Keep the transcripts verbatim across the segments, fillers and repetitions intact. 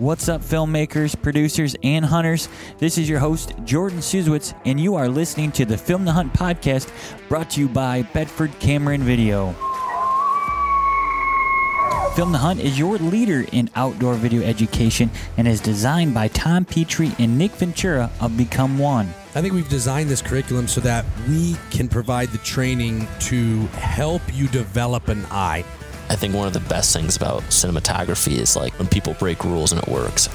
What's up, filmmakers, producers, and hunters? This is your host, Jordan Susiewicz, and you are listening to the Film the Hunt podcast, brought to you by Bedford Camera and Video. Film the Hunt is your leader in outdoor video education and is designed by Tom Petrie and Nick Ventura of Become One. I think we've designed this curriculum so that we can provide the training to help you develop an eye. I think one of the best things about cinematography is like when people break rules and it works.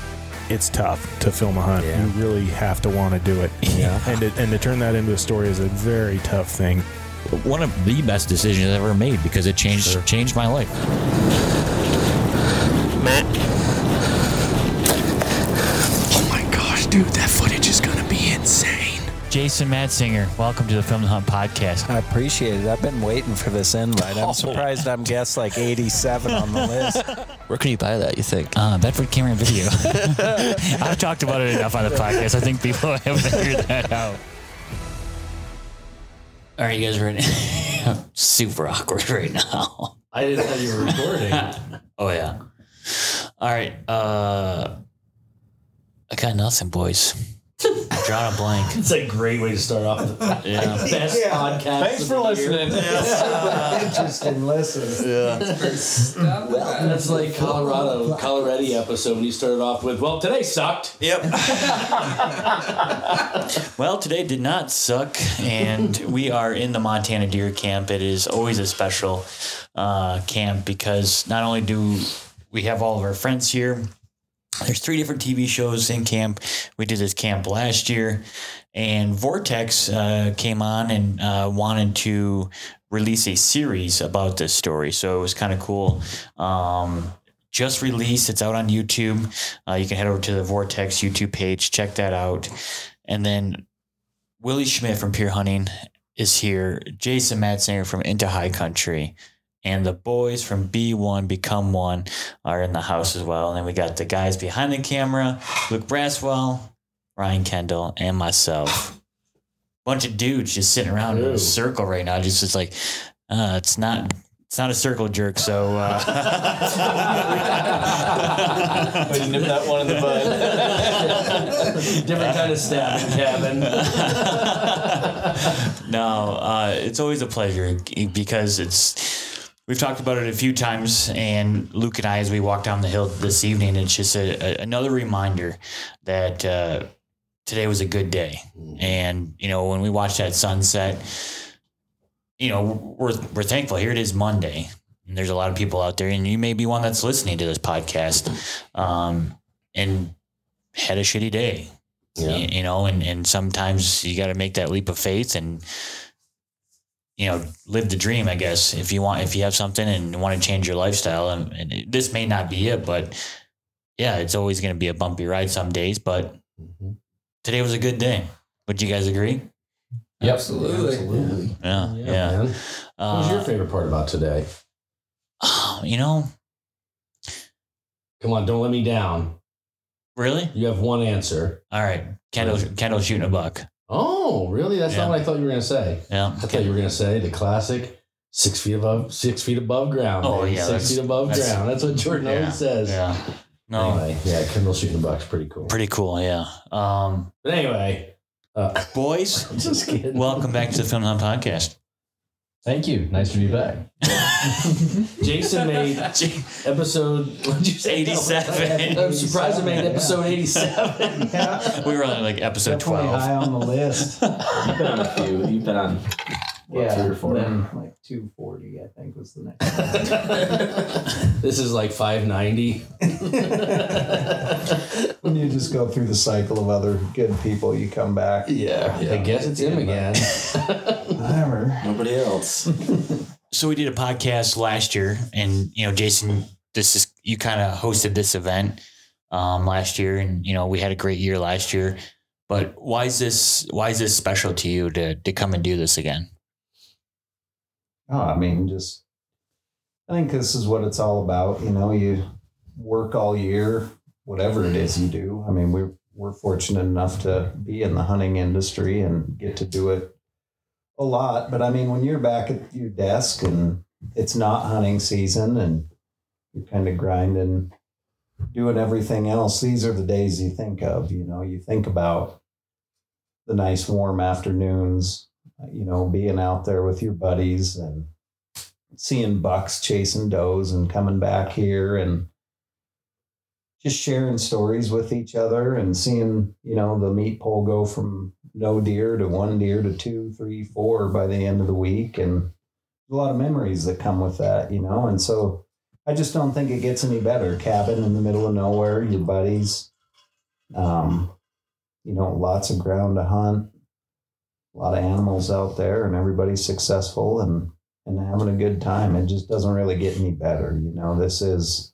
It's tough to film a hunt. Yeah. You really have to want to do it. Yeah. and, to, and to turn that into a story is a very tough thing. One of the best decisions I've ever made because it changed sure. changed my life. Matt. Oh my gosh, dude, that footage is going to be insane. Jason Matzinger, welcome to the Film the Hunt podcast. I appreciate it. I've been waiting for this invite. I'm oh. surprised I'm guest like eighty-seven on the list. Where can you buy that, you think? Uh, Bedford Camera and Video. I've talked about it enough on the podcast. I think people have figured that out. All right, you guys are in I'm super awkward right now. I didn't know you were recording. Oh, yeah. All right. Uh, I got nothing, boys. Draw a blank. It's a great way to start off the yeah. best yeah. podcast. Thanks for listening. Yeah. Interesting listen. Yeah. Well, that's like Colorado, Colorado episode when you started off with, well, today sucked. Yep. Well, today did not suck, and we are in the Montana deer camp. It is always a special uh, camp because not only do we have all of our friends here, there's three different T V shows in camp. We did this camp last year, and Vortex uh, came on and uh, wanted to release a series about this story. So it was kind of cool. Um, just released. It's out on YouTube. Uh, you can head over to the Vortex YouTube page. Check that out. And then Willie Schmidt from Pure Hunting is here. Jason Matzinger from Into High Country. And the boys from B one, Become One, are in the house as well. And then we got the guys behind the camera, Luke Braswell, Ryan Kendall, and myself. Bunch of dudes just sitting around Ooh. in a circle right now. Just, just like, uh, it's not it's not a circle jerk, so. Uh. We nip that one in the bud. Different kind of stabbing cabin. No, uh, it's always a pleasure because it's. We've talked about it a few times, and Luke and I, as we walk down the hill this evening, it's just a, a, another reminder that uh, today was a good day. And, you know, when we watched that sunset, you know, we're we're thankful. Here it is Monday, and there's a lot of people out there, and you may be one that's listening to this podcast um, and had a shitty day, yeah. you, you know, and, and sometimes you got to make that leap of faith and, you know, live the dream, I guess, if you want, if you have something and want to change your lifestyle. And, and it, this may not be it, but yeah, it's always going to be a bumpy ride some days, but mm-hmm. today was a good day. Would you guys agree? Yep. Absolutely. Absolutely. Yeah. Yeah. yeah. yeah. Uh, what was your favorite part about today? Uh, you know, come on, don't let me down. Really? You have one answer. All right. Kendall, Kendall shooting a buck. Oh, really? That's yeah. not what I thought you were going to say. Yeah. I thought you were going to say the classic six feet above, six feet above ground. Oh, yeah. Six feet above that's, ground. That's what Jordan yeah, always says. Yeah. No. Anyway, yeah, Kendall shooting the buck's pretty cool. Pretty cool, yeah. Um, but anyway. Uh, boys, just kidding. Welcome back to the Film the Hunt podcast. Thank you. Nice to be back. Jason made episode what'd you say? eighty-seven. I'm surprised I made episode yeah. eighty-seven. Yeah. We were on like episode Definitely twelve. High on the list. You've been on a few. You've been on what, yeah, three or four. Then like two forty, I think, was the next one. This is like five ninety. When you just go through the cycle of other good people, you come back. Yeah, yeah. I guess it's him again. Never. Nobody else. So we did a podcast last year, and you know, Jason, this is you kind of hosted this event um, last year, and you know, we had a great year last year. But why is this? Why is this special to you to to come and do this again? Oh, I mean, just I think this is what it's all about. You know, you work all year, whatever it is you do. I mean, we're we're fortunate enough to be in the hunting industry and get to do it a lot. But I mean, when you're back at your desk and it's not hunting season and you're kind of grinding doing everything else, these are the days you think of. You know, you think about the nice warm afternoons, you know, being out there with your buddies and seeing bucks chasing does and coming back here and just sharing stories with each other and seeing, you know, the meat pole go from no deer to one deer to two, three, four by the end of the week. And a lot of memories that come with that, you know? And so I just don't think it gets any better. Cabin in the middle of nowhere, your buddies, um, you know, lots of ground to hunt, a lot of animals out there and everybody's successful and, and having a good time. It just doesn't really get any better. You know, this is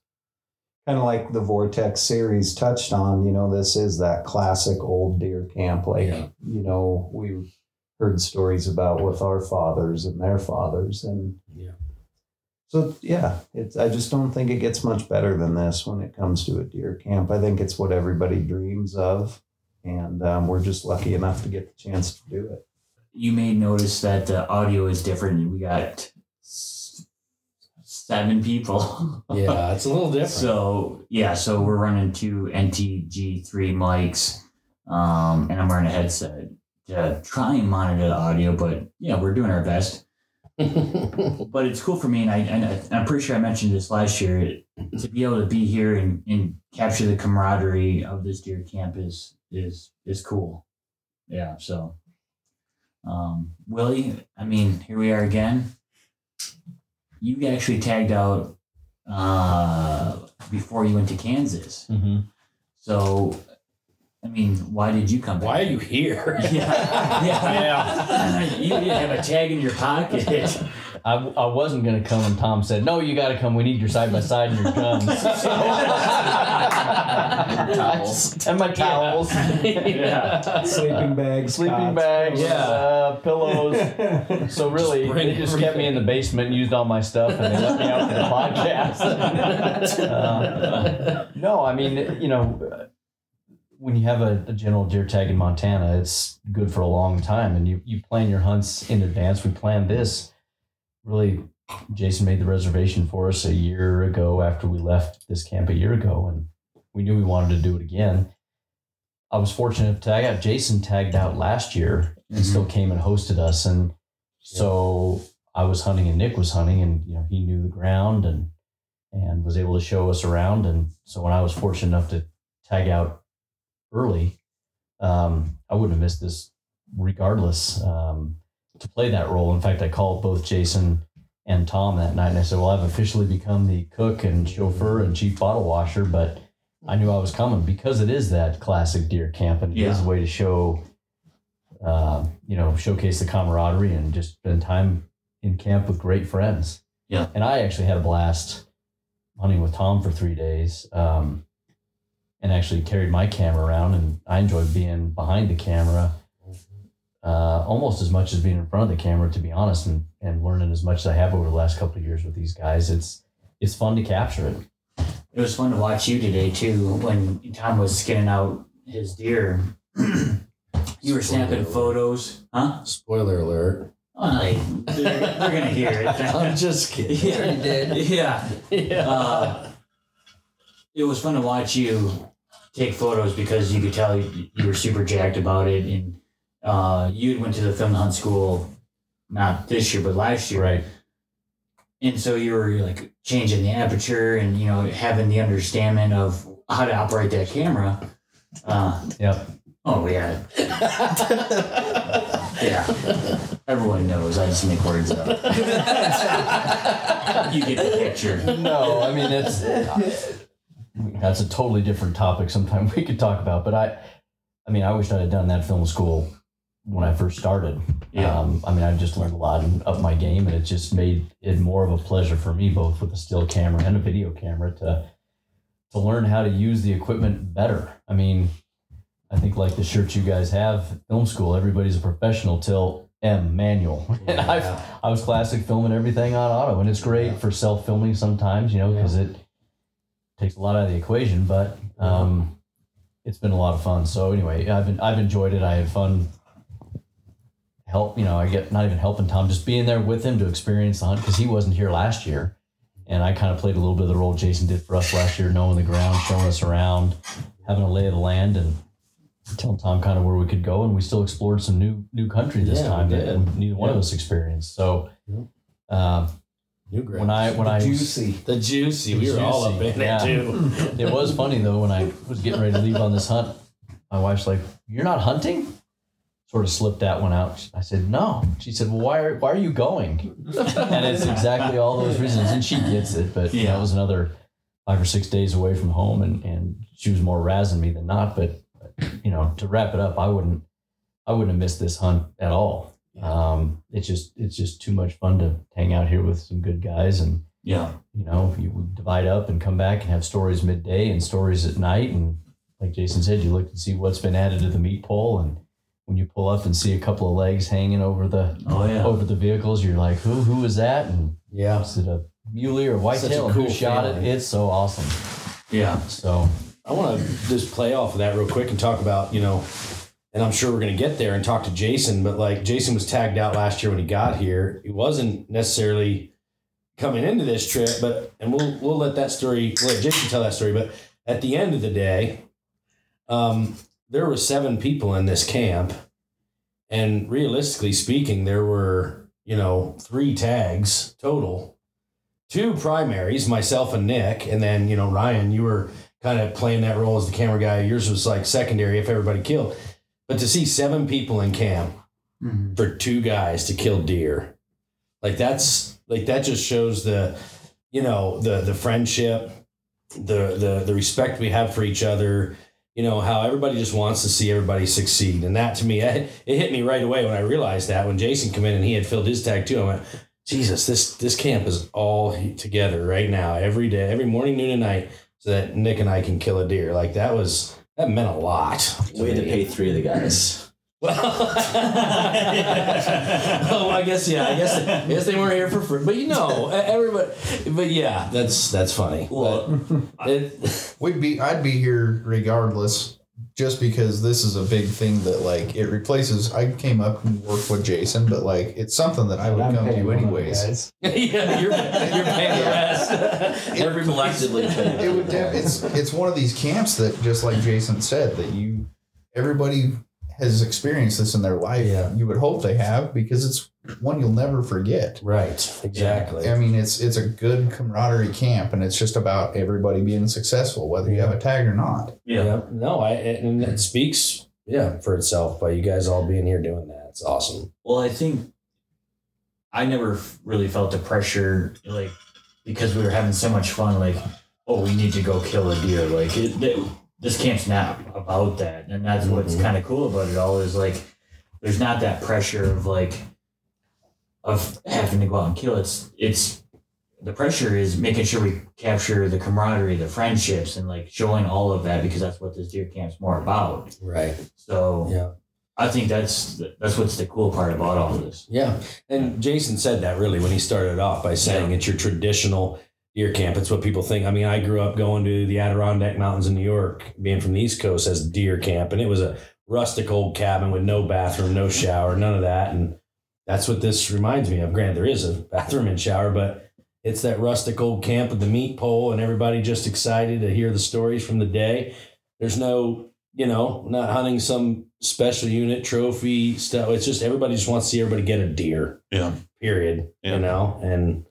kind of like the Vortex series touched on, you know, this is that classic old deer camp. Like, yeah. you know, we heard stories about with our fathers and their fathers. And yeah. so, yeah, it's, I just don't think it gets much better than this when it comes to a deer camp. I think it's what everybody dreams of. And um, we're just lucky enough to get the chance to do it. You may notice that the audio is different. We got seven people. Yeah, it's a little different. So, yeah, so we're running two N T G three mics, um, and I'm wearing a headset to try and monitor the audio, but, yeah, we're doing our best. But it's cool for me, and, I, and, I, and I'm pretty sure I mentioned this last year, to be able to be here and, and capture the camaraderie of this deer camp is, is, is cool. Yeah, so, um, Willie, I mean, here we are again. You actually tagged out uh, before you went to Kansas. Mm-hmm. So, I mean, why did you come back? Why are you here? Yeah. yeah. yeah. You didn't have a tag in your pocket. I, I wasn't going to come, and Tom said, no, you got to come. We need your side-by-side and your guns. Your towels. And my towels. Yeah. yeah. Sleeping bags. Sleeping cots, bags. Yeah. Uh, pillows. So really, just they just kept me in the basement and used all my stuff, and they left me out for the podcast. uh, no, I mean, you know, when you have a, a general deer tag in Montana, it's good for a long time, and you, you plan your hunts in advance. We planned this. Really, Jason made the reservation for us a year ago after we left this camp a year ago, and we knew we wanted to do it again. I was fortunate to I got Jason tagged out last year and mm-hmm. still came and hosted us. And so I was hunting and Nick was hunting, and you know, he knew the ground and and was able to show us around. And so when I was fortunate enough to tag out early, um, I wouldn't have missed this regardless. Um to play that role. In fact, I called both Jason and Tom that night and I said, well, I've officially become the cook and chauffeur and chief bottle washer, but I knew I was coming because it is that classic deer camp, and it yeah. is a way to show, uh, you know, showcase the camaraderie and just spend time in camp with great friends. Yeah. And I actually had a blast hunting with Tom for three days um, and actually carried my camera around, and I enjoyed being behind the camera Uh, almost as much as being in front of the camera, to be honest, and, and learning as much as I have over the last couple of years with these guys. It's it's fun to capture it. It was fun to watch you today, too, when Tom was skinning out his deer. You were snapping alert. photos. Huh? Spoiler alert. Oh, no, they're, they're going to hear it. I'm just kidding. Yeah. You did. Yeah. yeah. Uh, it was fun to watch you take photos because you could tell you, you were super jacked about it, and Uh, you went to the Film the Hunt school, not this year, but last year. Right. And so you were like changing the aperture and, you know, having the understanding of how to operate that camera. Uh, yeah. Oh, yeah. yeah. Everyone knows. I just make words up. You get the picture. No, I mean, it's, it's, that's a totally different topic sometime we could talk about, but I, I mean, I wish I had done that film school when I first started. Yeah. Um, I mean, I just learned a lot and upped my game, and it just made it more of a pleasure for me, both with a still camera and a video camera, to to learn how to use the equipment better. I mean, I think like the shirts you guys have at film school, everybody's a professional till M, manual. Yeah. And I've, I was classic filming everything on auto, and it's great yeah. for self-filming sometimes, you know, because yeah. it takes a lot out of the equation, but um, it's been a lot of fun. So anyway, I've been, I've enjoyed it. I had fun. Help, you know, I get not even helping Tom, just being there with him to experience the hunt because he wasn't here last year. And I kind of played a little bit of the role Jason did for us last year, knowing the ground, showing us around, having a lay of the land, and telling Tom kind of where we could go. And we still explored some new new country this yeah, time that neither one yeah. of us experienced. So uh, new ground. When I when the I juicy the juicy, the we were juicy. all up in yeah. it too. It was funny though when I was getting ready to leave on this hunt. My wife's like, "You're not hunting?" Sort of slipped that one out. I said, "No." She said, "Well, why are, why are you going?" And it's exactly all those reasons. And she gets it, but yeah. you know, it was another five or six days away from home, and, and she was more razzing me than not. But, you know, to wrap it up, I wouldn't, I wouldn't have missed this hunt at all. Um, it's just, it's just too much fun to hang out here with some good guys, and yeah, you know, you divide up and come back and have stories midday and stories at night, and like Jason said, you look and see what's been added to the meat pole. And when you pull up and see a couple of legs hanging over the oh, yeah. over the vehicles, you're like, who who was that? And yeah, is it a muley or whitetail? Cool who shot family. it? It's so awesome. Yeah. So I want to just play off of that real quick and talk about, you know, and I'm sure we're going to get there and talk to Jason, but like Jason was tagged out last year when he got here. He wasn't necessarily coming into this trip, but and we'll we'll let that story we'll let Jason tell that story. But at the end of the day, um. there were seven people in this camp, and realistically speaking, there were, you know, three tags total, two primaries, myself and Nick. And then, you know, Ryan, you were kind of playing that role as the camera guy. Yours was like secondary if everybody killed, but to see seven people in camp mm-hmm. for two guys to kill deer, like that's like, that just shows the, you know, the, the friendship, the, the, the respect we have for each other. You know, how everybody just wants to see everybody succeed. And that to me, I, it hit me right away when I realized that when Jason came in and he had filled his tag too. I went, Jesus, this this camp is all together right now, every day, every morning, noon, and night, so that Nick and I can kill a deer. Like that was, that meant a lot. To Way me. to pay three of the guys. Well, oh, I guess, yeah, I guess, I guess they weren't here for free, but you know, everybody, but yeah, that's, that's funny. Well, it, we'd be, I'd be here regardless, just because this is a big thing that like it replaces. I came up and worked with Jason, but like, it's something that I would I'm come to anyways. Yeah, you're, you're paying the rest. Every collectively. It, it would, def- it's, it's one of these camps that just like Jason said, that you, everybody has experienced this in their life. Yeah. You would hope they have, because it's one you'll never forget. Right. Exactly. I mean, it's it's a good camaraderie camp, and it's just about everybody being successful, whether you have a tag or not. Yeah. yeah. No, I and it speaks yeah for itself by you guys all being here doing that. It's awesome. Well, I think I never really felt the pressure, like, because we were having so much fun, like, oh, we need to go kill a deer. Like, it, it this camp's not about that. And that's what's mm-hmm. kind of cool about it all is like, there's not that pressure of like, of having to go out and kill. It's, it's the pressure is making sure we capture the camaraderie, the friendships, and like showing all of that, because that's what this deer camp's more about. Right. So yeah, I think that's, that's what's the cool part about all of this. Yeah. And Jason said that really when he started off by saying yeah. it's your traditional deer camp. It's what people think. I mean, I grew up going to the Adirondack Mountains in New York, being from the East Coast, as deer camp. And it was a rustic old cabin with no bathroom, no shower, none of that. And that's what this reminds me of. Granted, there is a bathroom and shower, but it's that rustic old camp with the meat pole and everybody just excited to hear the stories from the day. There's no, you know, not hunting some special unit trophy stuff. It's just everybody just wants to see everybody get a deer. Yeah. Period. Yeah. You know, and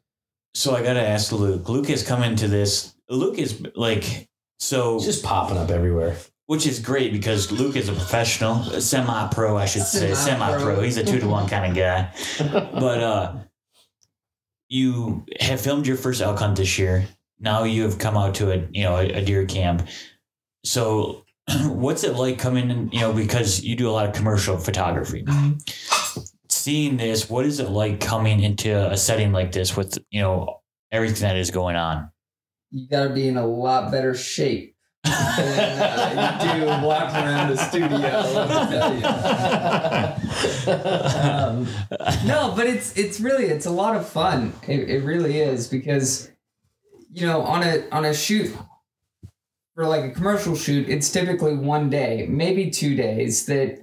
so I got to ask Luke. Luke has come into this. Luke is like, so. He's just popping up everywhere. Which is great, because Luke is a professional, a semi-pro, I should say. Semi-pro. He's a two-to-one kind of guy. But uh, you have filmed your first elk hunt this year. Now you have come out to a, you know, a, a deer camp. So what's it like coming in, you know, because you do a lot of commercial photography. Seeing this, what is it like coming into a setting like this with, you know, everything that is going on? You got to be in a lot better shape than uh, you do walking around the studio. um, no, but it's it's really it's a lot of fun. It, it really is, because, you know, on a on a shoot for like a commercial shoot, it's typically one day, maybe two days that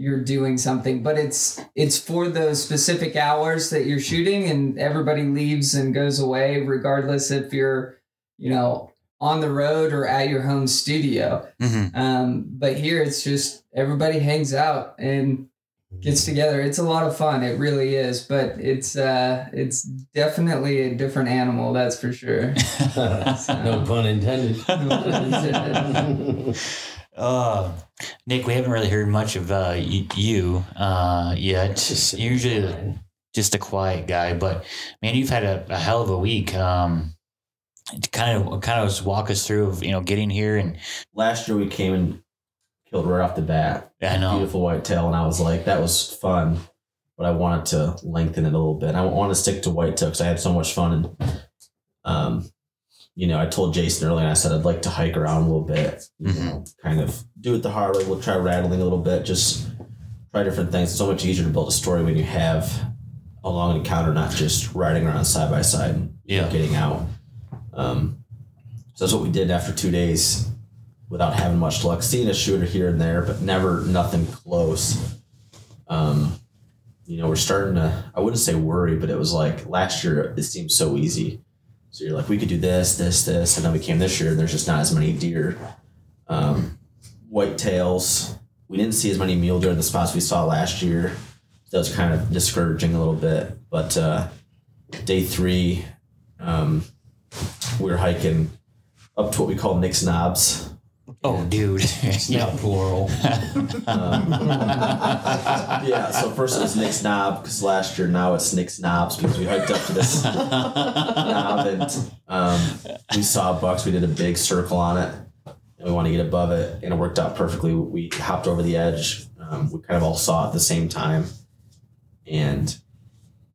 you're doing something, but it's it's for those specific hours that you're shooting, and everybody leaves and goes away regardless if you're, you know, on the road or at your home studio. Mm-hmm. Um, but here it's just everybody hangs out and gets together. It's a lot of fun. It really is. But it's uh, it's definitely a different animal. That's for sure. So. No pun intended. No pun intended. Uh, Nick, we haven't really heard much of uh, you uh, yet. You're usually just a quiet guy, but man, you've had a, a hell of a week. Um, to kind of kind of just walk us through, of, you know, getting here. And last year we came and killed right off the bat. I know. Beautiful whitetail, and I was like, that was fun, but I wanted to lengthen it a little bit. I want to stick to whitetail because I had so much fun. And um, you know, I told Jason earlier, and I said I'd like to hike around a little bit, you mm-hmm. know, kind of do it the hard way. We'll try rattling a little bit, just try different things. It's so much easier to build a story when you have a long encounter, not just riding around side by side and yeah. getting out. Um, so that's what we did after two days without having much luck, seeing a shooter here and there, but never nothing close. Um, you know, we're starting to, I wouldn't say worry, but it was like last year, it seemed so easy. So you're like, we could do this, this, this. And then we came this year and there's just not as many deer, um, whitetails. We didn't see as many mule deer in the spots we saw last year. That was kind of discouraging a little bit, but, uh, day three, um, we were hiking up to what we call Nick's Knobs. Oh, dude. It's not plural. um, yeah, so first it was Nick's Knob, because last year now it's Nick's Knobs, because we hiked up to this knob, and um, we saw bucks. We did a big circle on it, and we wanted to get above it, and it worked out perfectly. We hopped over the edge. Um, we kind of all saw it at the same time, and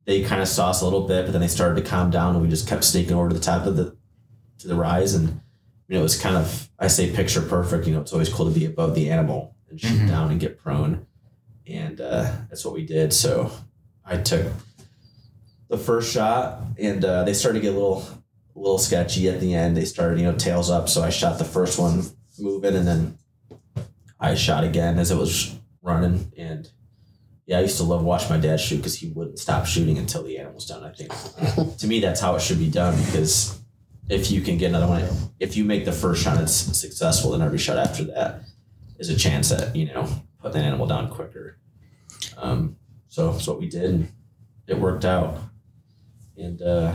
they kind of saw us a little bit, but then they started to calm down, and we just kept sneaking over to the top of the to the rise, and you know, it was kind of, I say picture perfect, you know, it's always cool to be above the animal and shoot mm-hmm. down and get prone. And uh, that's what we did. So I took the first shot, and uh, they started to get a little, a little sketchy at the end. They started, you know, tails up. So I shot the first one moving, and then I shot again as it was running. And yeah, I used to love watch my dad shoot because he wouldn't stop shooting until the animal's done. I think to me, that's how it should be done, because if you can get another one, if you make the first shot it's successful, then every shot after that is a chance at, you know, putting the animal down quicker. Um, so that's what we did, and it worked out. And uh,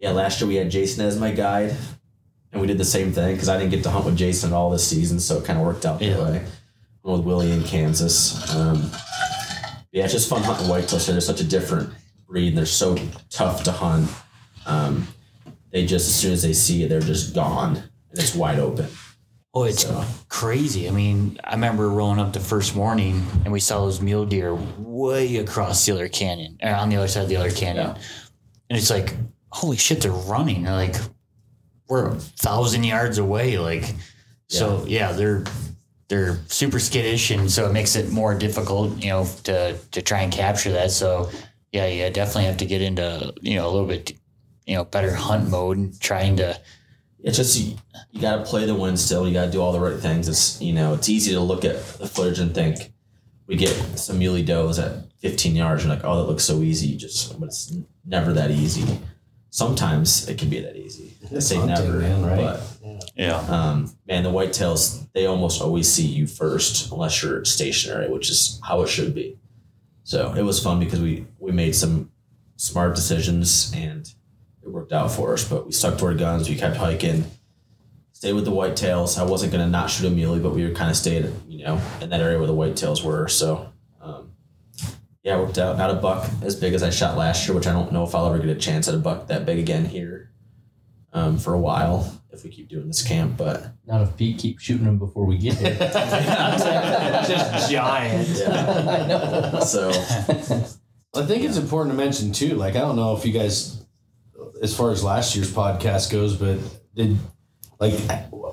yeah, last year we had Jason as my guide, and we did the same thing because I didn't get to hunt with Jason at all this season, so it kind of worked out that yeah. way. I'm with Willie in Kansas. Um, yeah, it's just fun hunting whitetail. So they're such a different breed, and they're so tough to hunt. Um, They just, as soon as they see it, they're just gone, and it's wide open. Oh, it's so crazy. I mean, I remember rolling up the first morning, and we saw those mule deer way across the other canyon, or on the other side of the other canyon. Yeah. And it's like, holy shit, they're running. They're like, we're a thousand yards away. Like, yeah. so yeah, they're, they're super skittish. And so it makes it more difficult, you know, to, to try and capture that. So yeah, yeah, definitely have to get into, you know, a little bit, you know, better hunt mode and trying to. It's just, you, you got to play the wind still. You got to do all the right things. It's, you know, it's easy to look at the footage and think, we get some muley does at fifteen yards. You're like, oh, that looks so easy. Just, but it's never that easy. Sometimes it can be that easy. I say hunting, never, man, right? But yeah. Um, man, the whitetails, they almost always see you first unless you're stationary, which is how it should be. So it was fun because we, we made some smart decisions, and it worked out for us, but we stuck to our guns. We kept hiking, stayed with the whitetails. I wasn't going to not shoot a muley, but we were kind of stayed, you know, in that area where the whitetails were. So, um, yeah, it worked out. Not a buck as big as I shot last year, which I don't know if I'll ever get a chance at a buck that big again here um, for a while if we keep doing this camp. But not if Pete keeps shooting them before we get there. Just giant. Yeah. I know. So I think yeah. it's important to mention, too, like, I don't know if you guys – as far as last year's podcast goes, but did like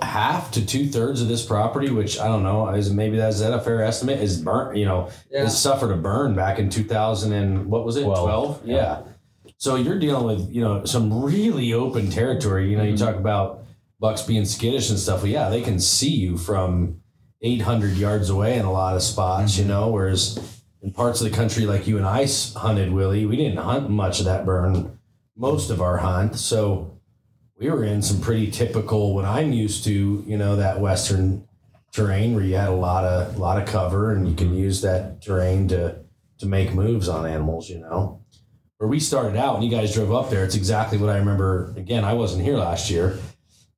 half to two thirds of this property, which I don't know, is maybe that's is that a fair estimate, is burnt, you know, yeah. has suffered a burn back in two thousand and what was it? twelve Yeah. yeah. So you're dealing with, you know, some really open territory. You know, mm-hmm. you talk about bucks being skittish and stuff. Well, yeah, they can see you from, eight hundred yards away in a lot of spots, mm-hmm. you know, whereas in parts of the country like you and I hunted, Willie, we didn't hunt much of that burn, most of our hunt. So we were in some pretty typical, what I'm used to, you know, that Western terrain where you had a lot of, a lot of cover and you can use that terrain to, to make moves on animals, you know. Where we started out and you guys drove up there, it's exactly what I remember. Again, I wasn't here last year.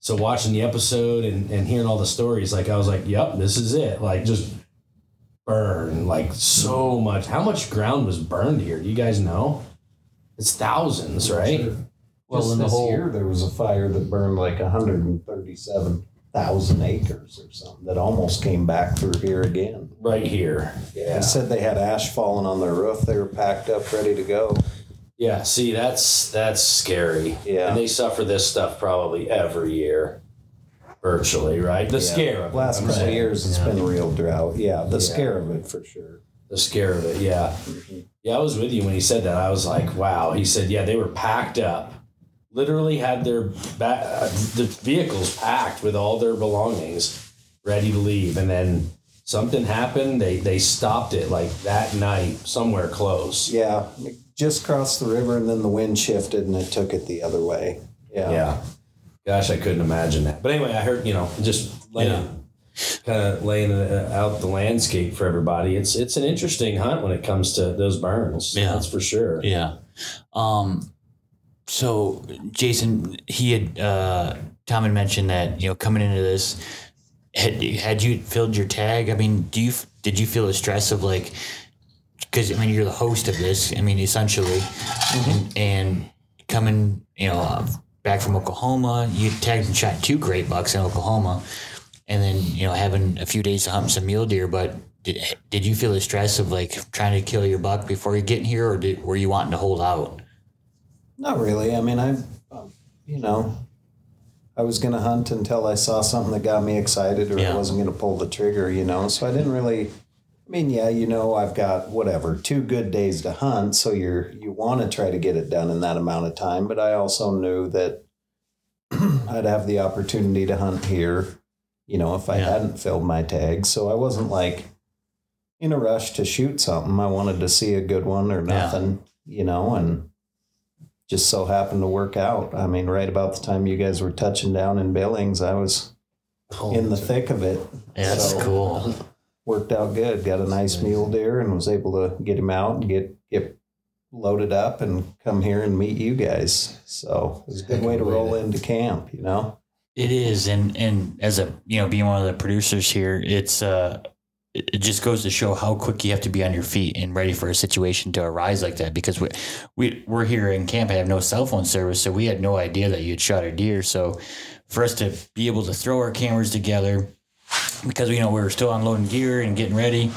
So watching the episode and, and hearing all the stories, like I was like, yep, this is it. Like just burn, like so much. How much ground was burned here? Do you guys know? It's thousands, right? Sure. Well, just in the whole year, there was a fire that burned like one hundred thirty-seven thousand acres or something that almost came back through here again. Right here. Yeah. They said they had ash falling on their roof. They were packed up, ready to go. Yeah, see, that's that's scary. Yeah. And they suffer this stuff probably every year, virtually, right? The yeah. scare of it. Last couple of years, it's yeah. been a real drought. Yeah, the yeah. scare of it, for sure. The scare of it, yeah. Mm-hmm. Yeah, I was with you when he said that. I was like, wow. He said, yeah, they were packed up. Literally had their back, uh, the vehicles packed with all their belongings ready to leave. And then something happened. They, they stopped it, like, that night somewhere close. Yeah, just crossed the river, and then the wind shifted and it took it the other way. Yeah. Yeah. Gosh, I couldn't imagine that. But anyway, I heard, you know, just laying, yeah. kind of laying out the landscape for everybody. It's it's an interesting hunt when it comes to those burns. Yeah. That's for sure. Yeah. Um, so Jason, he had, uh, Tom had mentioned that, you know, coming into this, had, had you filled your tag? I mean, do you, did you feel the stress of like, because, I mean, you're the host of this, I mean, essentially, mm-hmm. and, and coming, you know, uh, back from Oklahoma, you tagged and shot two great bucks in Oklahoma, and then, you know, having a few days to hunt some mule deer, but did, did you feel the stress of, like, trying to kill your buck before you get here, or did, were you wanting to hold out? Not really. I mean, I, um, you know, I was going to hunt until I saw something that got me excited, or yeah. I wasn't going to pull the trigger, you know, so I didn't really... I mean, yeah, you know, I've got whatever, two good days to hunt. So you're, you want to try to get it done in that amount of time. But I also knew that I'd have the opportunity to hunt here, you know, if I yeah. hadn't filled my tag. So I wasn't like in a rush to shoot something. I wanted to see a good one or nothing, yeah. you know, and just so happened to work out. I mean, right about the time you guys were touching down in Billings, I was oh, in the thick of it. Yeah, that's so cool. Worked out good. Got a nice mule deer and was able to get him out and get, get loaded up and come here and meet you guys. So it was a good way to roll into camp, you know? It is. And, and as a, you know, being one of the producers here, it's, uh, it just goes to show how quick you have to be on your feet and ready for a situation to arise like that, because we, we, we're here in camp. I have no cell phone service, so we had no idea that you had shot a deer. So for us to be able to throw our cameras together, because, you know, we were still unloading gear and getting ready.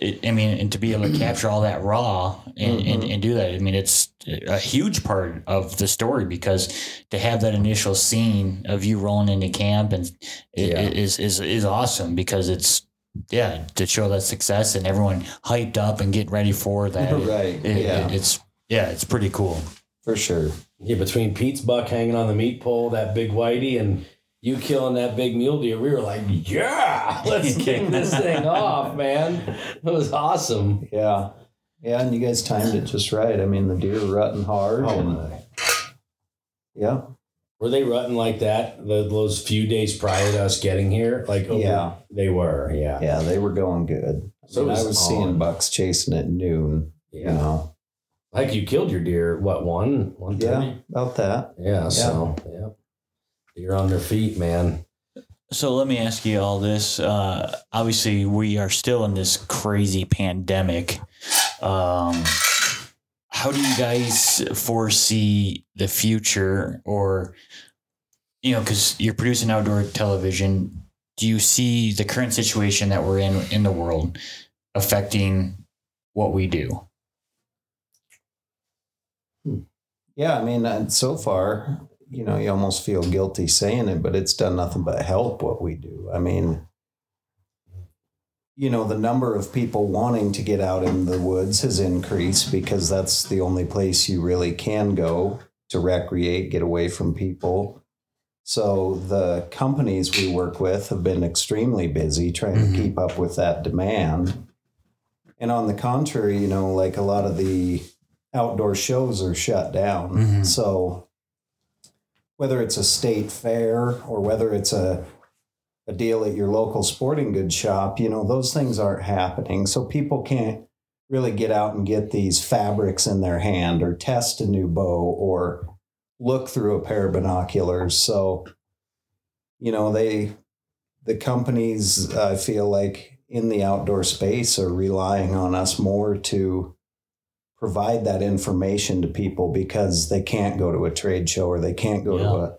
It, I mean, and to be able to capture all that raw and, mm-hmm. and, and do that, I mean, it's a huge part of the story, because to have that initial scene of you rolling into camp and yeah. is, is is awesome, because it's, yeah, to show that success and everyone hyped up and getting ready for that. Right, it, yeah. It, it's, yeah, it's pretty cool. For sure. Yeah, between Pete's buck hanging on the meat pole, that big whitey, and you killing that big mule deer, we were like, yeah, let's kick this thing off, man. It was awesome. Yeah. Yeah, and you guys timed it just right. I mean, the deer were rutting hard. Oh, and, my. Yeah. Were they rutting like that the, those few days prior to us getting here? Like, over, yeah. They were, yeah. Yeah, they were going good. So I, mean, was I was on. seeing bucks chasing at noon, yeah. you know. Like you killed your deer, what, one? one yeah, about that. Yeah, yeah. so, yeah. You're on their feet, man. So let me ask you all this. Uh, obviously, we are still in this crazy pandemic. Um, how do you guys foresee the future? Or, you know, because you're producing outdoor television, do you see the current situation that we're in in the world affecting what we do? Yeah, I mean, so far... you know, you almost feel guilty saying it, but it's done nothing but help what we do. I mean, you know, the number of people wanting to get out in the woods has increased, because that's the only place you really can go to recreate, get away from people. So the companies we work with have been extremely busy trying mm-hmm. to keep up with that demand. And on the contrary, you know, like a lot of the outdoor shows are shut down. Mm-hmm. So whether it's a state fair or whether it's a a deal at your local sporting goods shop, you know, those things aren't happening. So people can't really get out and get these fabrics in their hand or test a new bow or look through a pair of binoculars. So, you know, they, the companies, I feel like in the outdoor space are relying on us more to provide that information to people because they can't go to a trade show or they can't go yeah. to a,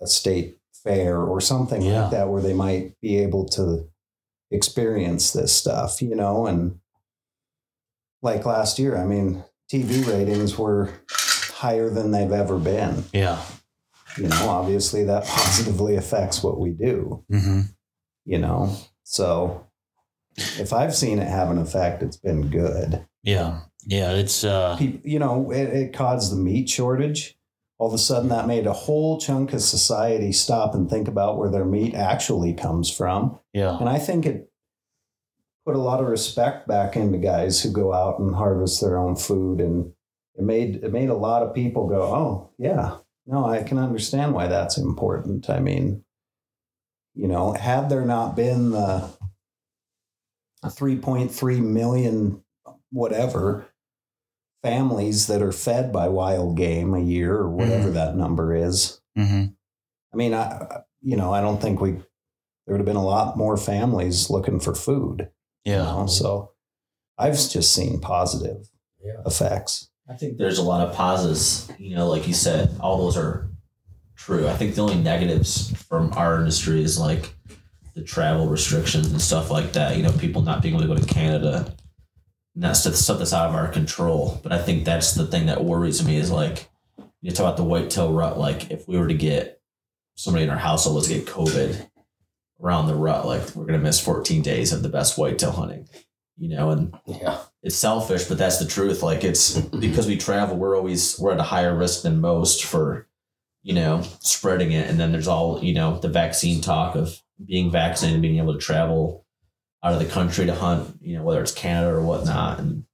a state fair or something yeah. like that where they might be able to experience this stuff, you know. And like last year, I mean, T V ratings were higher than they've ever been. Yeah. You know, obviously that positively affects what we do, mm-hmm. you know? So if I've seen it have an effect, it's been good. Yeah. Yeah. It's, uh, you know, it, it caused the meat shortage. All of a sudden that made a whole chunk of society stop and think about where their meat actually comes from. Yeah. And I think it put a lot of respect back into guys who go out and harvest their own food. And it made, it made a lot of people go, oh yeah, no, I can understand why that's important. I mean, you know, had there not been the three point three million, whatever, families that are fed by wild game a year or whatever mm-hmm. that number is. Mm-hmm. I mean, I, you know, I don't think we, there would have been a lot more families looking for food. Yeah. You know? So I've just seen positive yeah. effects. I think there's a lot of positives, you know, like you said, all those are true. I think the only negatives from our industry is like the travel restrictions and stuff like that. You know, people not being able to go to Canada. And that's stuff that's out of our control. But I think that's the thing that worries me is like, you talk about the whitetail rut. Like if we were to get somebody in our household, let's get COVID around the rut, like we're going to miss fourteen days of the best whitetail hunting, you know? And yeah, it's selfish, but that's the truth. Like it's because we travel, we're always, we're at a higher risk than most for, you know, spreading it. And then there's all, you know, the vaccine talk of being vaccinated, being able to travel out of the country to hunt, you know, whether it's Canada or whatnot. And,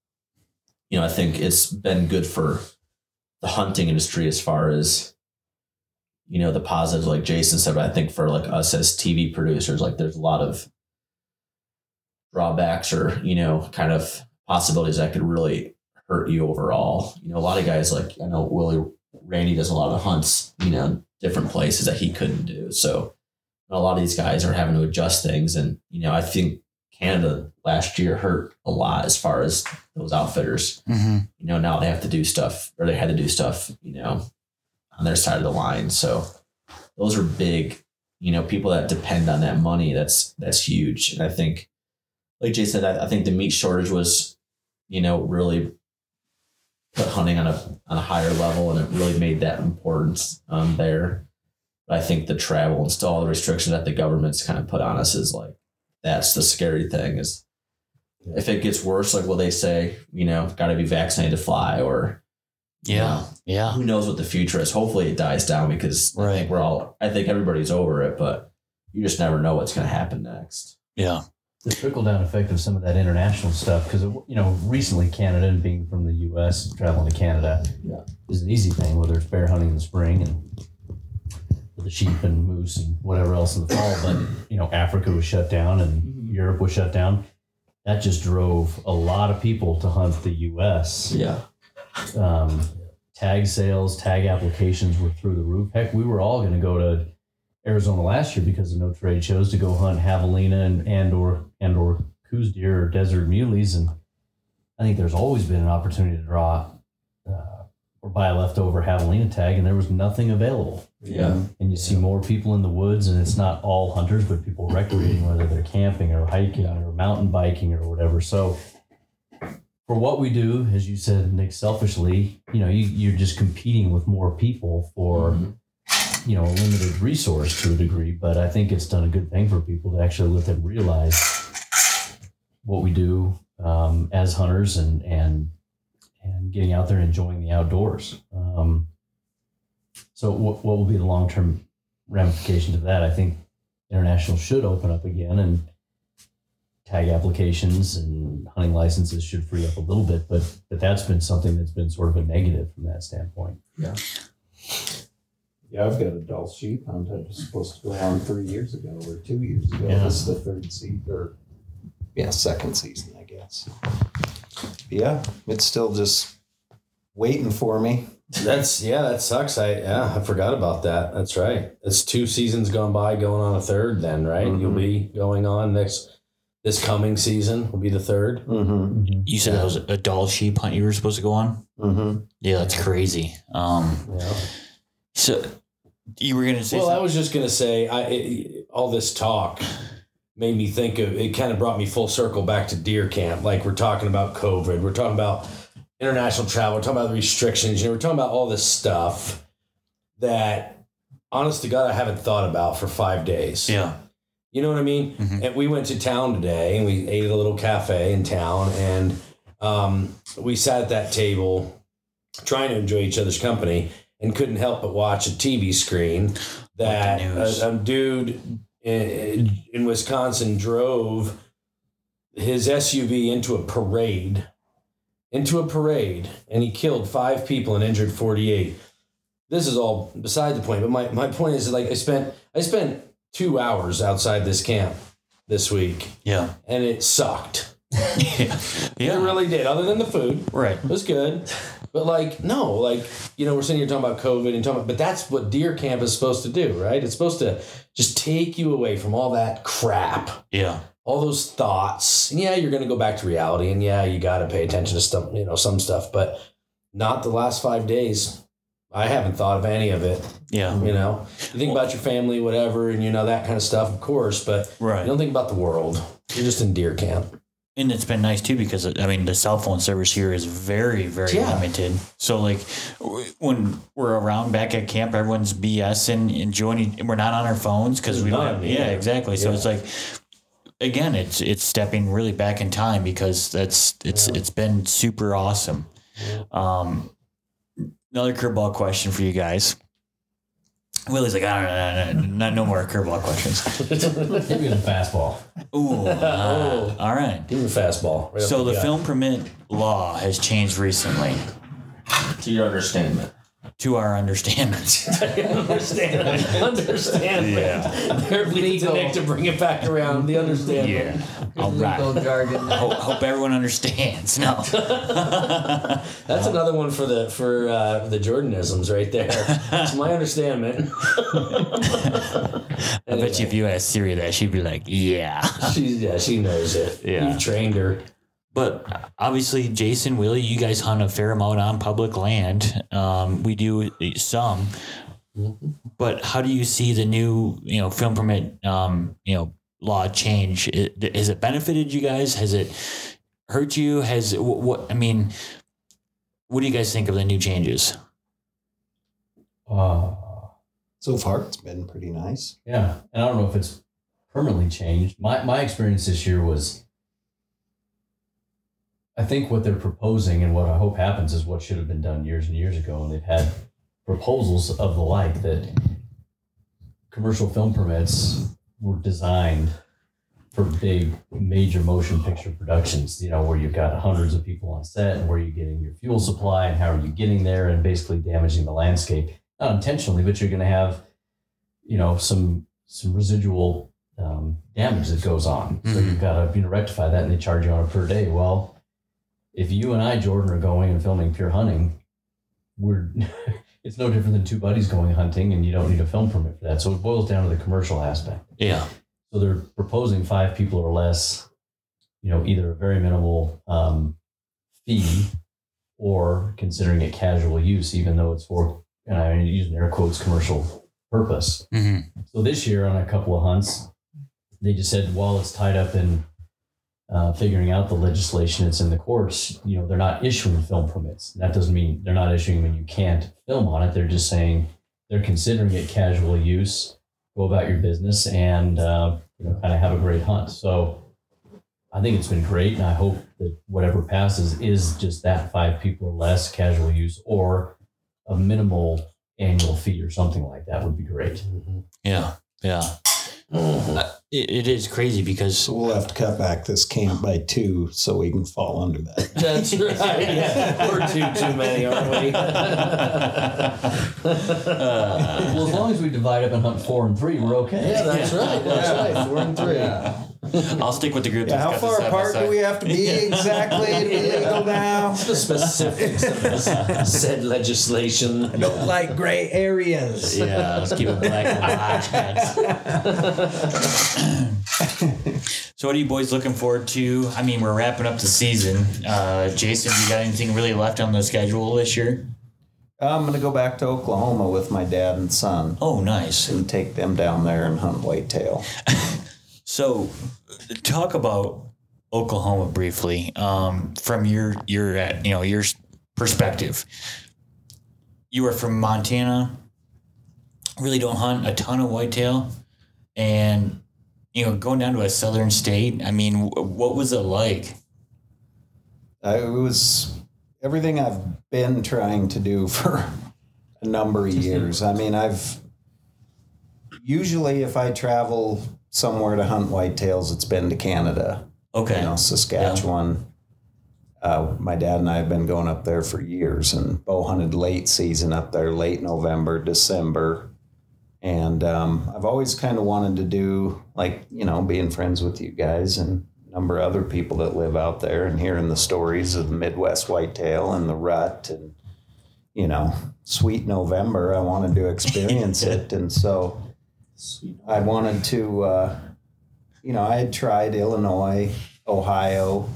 you know, I think it's been good for the hunting industry as far as, you know, the positives, like Jason said, but I think for like us as T V producers, like there's a lot of drawbacks or, you know, kind of possibilities that could really hurt you overall. You know, a lot of guys like, I know Willie, Randy does a lot of hunts, you know, different places that he couldn't do. So a lot of these guys are having to adjust things. And, you know, I think Canada last year hurt a lot as far as those outfitters, mm-hmm. you know, now they have to do stuff or they had to do stuff, you know, on their side of the line. So those are big, you know, people that depend on that money. That's, that's huge. And I think, like Jason, I, I think the meat shortage was, you know, really put hunting on a, on a higher level. And it really made that importance um, there. But I think the travel and still all the restrictions that the government's kind of put on us is like, that's the scary thing is if it gets worse, like, will they say, you know, got to be vaccinated to fly or, yeah, you know, yeah. Who knows what the future is? Hopefully it dies down because right. I think we're all, I think everybody's over it, but you just never know what's going to happen next. Yeah. The trickle down effect of some of that international stuff, because, you know, recently Canada and being from the U S traveling to Canada yeah. is an easy thing, whether it's bear hunting in the spring and the sheep and moose and whatever else in the fall, but you know, Africa was shut down and mm-hmm. Europe was shut down. That just drove a lot of people to hunt the U S. Yeah. Um, tag sales, tag applications were through the roof. Heck, we were all going to go to Arizona last year because of no trade shows to go hunt javelina and, and or and or coos deer or desert muleys. And I think there's always been an opportunity to draw uh, or buy a leftover javelina tag, and there was nothing available. Yeah. And you see more people in the woods, and it's not all hunters, but people recreating, whether they're camping or hiking or mountain biking or whatever. So for what we do, as you said, Nick, selfishly, you know, you, you're just competing with more people for, mm-hmm. you know, a limited resource to a degree. But I think it's done a good thing for people to actually let them realize what we do um, as hunters and, and, and getting out there and enjoying the outdoors. Um, so what, what will be the long-term ramifications of that. I think international should open up again, and tag applications and hunting licenses should free up a little bit, but but that's been something that's been sort of a negative from that standpoint. Yeah. Yeah, I've got a Doll sheep hunt that was supposed to go on three years ago or two years ago. Yeah. This is the third season, or yeah, second season, I guess. But yeah, it's still just waiting for me. That's yeah, that sucks. I yeah, I forgot about that. That's right. It's two seasons gone by, going on a third. Then right, mm-hmm. You'll be going on next. This coming season will be the third. Mm-hmm. You said yeah. that was a Doll sheep hunt you were supposed to go on? Mm-hmm. Yeah, that's crazy. Um, yeah. So you were going to say Well, something? I was just going to say, I it, all this talk made me think of, it kind of brought me full circle back to deer camp. Like, we're talking about COVID. We're talking about international travel. We're talking about the restrictions. You know, we're talking about all this stuff that, honest to God, I haven't thought about for five days. Yeah. You know what I mean? Mm-hmm. And we went to town today, and we ate at a little cafe in town, and um, we sat at that table trying to enjoy each other's company and couldn't help but watch a T V screen that a, a dude in, in Wisconsin drove his S U V into a parade, into a parade, and he killed five people and injured forty-eight. This is all beside the point, but my, my point is, like, I spent I spent... two hours outside this camp this week. Yeah. And it sucked. yeah. yeah. It really did. Other than the food. Right. It was good. But like, no, like, you know, we're sitting here talking about COVID and talking about, but that's what deer camp is supposed to do, right? It's supposed to just take you away from all that crap. Yeah. All those thoughts. And yeah, you're going to go back to reality, and yeah, you got to pay attention to some, you know, some stuff, but not the last five days. I haven't thought of any of it. Yeah. You know, you think well, about your family, whatever, and you know, that kind of stuff, of course, but right. You don't think about the world. You're just in deer camp. And it's been nice too, because I mean, the cell phone service here is very, very yeah. limited. So like when we're around back at camp, everyone's BSing, enjoying, we're not on our phones because we don't have, yeah, either. exactly. Yeah. So it's like, again, it's, it's stepping really back in time, because that's, it's, yeah. it's been super awesome. Yeah. Um, Another curveball question for you guys. Willie's like, I don't know, not no more curveball questions. Give me the fastball. Ooh, uh, all right. Give me the fastball. Right so the, the film permit law has changed recently. To your understanding. To our understanding. understanding. understanding. Yeah. There we need to, Nick, to bring it back around. The understanding. Yeah. All right. Legal jargon. Hope, hope everyone understands. No. That's um, another one for the for uh, the Jordanisms right there. It's my understanding. I anyway. bet you if you asked Siri that, she'd be like, yeah. She's, yeah, she knows it. Yeah. You've trained her. But obviously, Jason, Willie, you guys hunt a fair amount on public land. Um, we do some. But how do you see the new, you know, film permit, um, you know, law change? It, has it benefited you guys? Has it hurt you? Has what, what? I mean, what do you guys think of the new changes? Uh, so far, it's been pretty nice. Yeah, and I don't know if it's permanently changed. My my experience this year was, I think what they're proposing and what I hope happens is what should have been done years and years ago. And they've had proposals of the like that commercial film permits were designed for big, major motion picture productions, you know, where you've got hundreds of people on set, and where you're getting your fuel supply and how are you getting there, and basically damaging the landscape, not intentionally, but you're going to have, you know, some, some residual um, damage that goes on. So you've got to, you know, rectify that, and they charge you on it per day. Well, if you and I, Jordan, are going and filming Pure Hunting, we're it's no different than two buddies going hunting, and you don't need a film permit for that. So it boils down to the commercial aspect. Yeah. So they're proposing five people or less, you know, either a very minimal um, fee, or considering it casual use, even though it's for, and I'm using air quotes, commercial purpose. Mm-hmm. So this year on a couple of hunts, they just said, well, it's tied up in Uh, figuring out the legislation that's in the courts, you know, they're not issuing film permits. That doesn't mean they're not issuing when you can't film on it. They're just saying they're considering it casual use. Go about your business and, uh, you know, kind of have a great hunt. So I think it's been great. And I hope that whatever passes is just that, five people or less, casual use, or a minimal annual fee or something like that would be great. Yeah. Yeah. Mm-hmm. Uh, it, it is crazy because so we'll have to cut back this camp by two so we can fall under that. That's right. Yeah. We're two too many, aren't we? uh, well, as long as we divide up and hunt four and three, we're okay. Yeah, that's yeah. right. That's yeah. right. Four and three. Yeah. I'll stick with the group. Yeah, how far apart do we have to be exactly to be legal now? The specifics of this said legislation. I don't like gray areas. Yeah, let's keep it black and white. So, what are you boys looking forward to? I mean, we're wrapping up the season. Uh, Jason, you got anything really left on the schedule this year? I'm going to go back to Oklahoma with my dad and son. Oh, nice. And take them down there and hunt whitetail. So, talk about Oklahoma briefly um, from your your you know your perspective. You are from Montana. Really don't hunt a ton of whitetail, and you know going down to a southern state. I mean, what was it like? I, it was everything I've been trying to do for a number of years. I mean, I've usually if I travel somewhere to hunt whitetails, it's been to Canada. Okay. You know, Saskatchewan. Yeah. Uh, my dad and I have been going up there for years and bow hunted late season up there, late November, December. And um, I've always kind of wanted to do, like, you know, being friends with you guys and a number of other people that live out there and hearing the stories of the Midwest whitetail and the rut and, you know, sweet November. I wanted to experience it. And so I wanted to, uh, you know, I had tried Illinois, Ohio,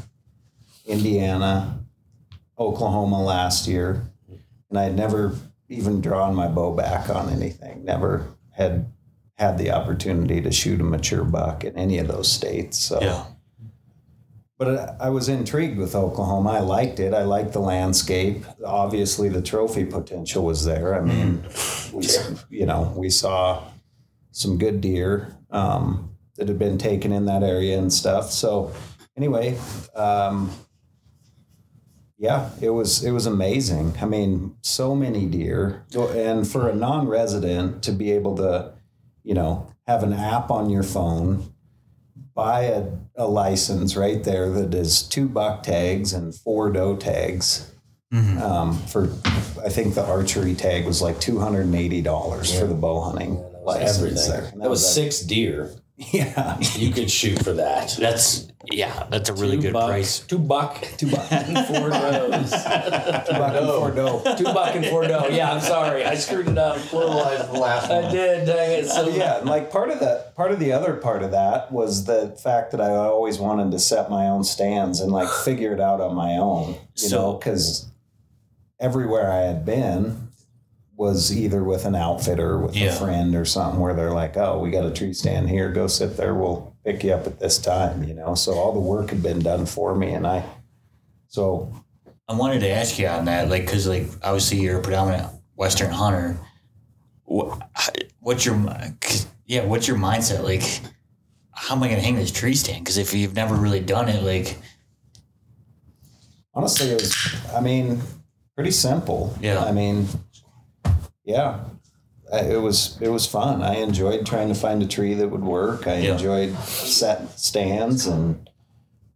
Indiana, Oklahoma last year, and I had never even drawn my bow back on anything, never had had the opportunity to shoot a mature buck in any of those states. So. Yeah. But I was intrigued with Oklahoma. I liked it. I liked the landscape. Obviously, the trophy potential was there. I mean, we, you know, we saw some good deer um, that had been taken in that area and stuff. So anyway, um, yeah, it was it was amazing. I mean, so many deer. And for a non-resident to be able to, you know, have an app on your phone, buy a, a license right there that is two buck tags and four doe tags. Mm-hmm. Um, for, I think the archery tag was like two hundred eighty dollars yeah. for the bow hunting. Yeah, that was license there. That, that was, was six deer. Yeah. You could shoot for that. That's, yeah, that's a really two good buck, price. Two buck. Two buck and four does. Two buck and four doe. Two buck and four doe. Yeah, I'm sorry. I screwed it up. Pluralized the last one. I did. Dang it. So yeah, and like part of that, part of the other part of that was the fact that I always wanted to set my own stands and like figure it out on my own, you so, know, because everywhere I had been was either with an outfitter or with yeah. a friend or something where they're like, oh, we got a tree stand here. Go sit there. We'll pick you up at this time, you know? So all the work had been done for me. And I, so. I wanted to ask you on that, like, cause like, obviously you're a predominant Western hunter. What, what's your, yeah. What's your mindset? Like, how am I going to hang this tree stand? Cause if you've never really done it, like. Honestly, it was, I mean, pretty simple. Yeah. I mean, yeah, it was, it was fun. I enjoyed trying to find a tree that would work. I yeah. enjoyed setting stands and,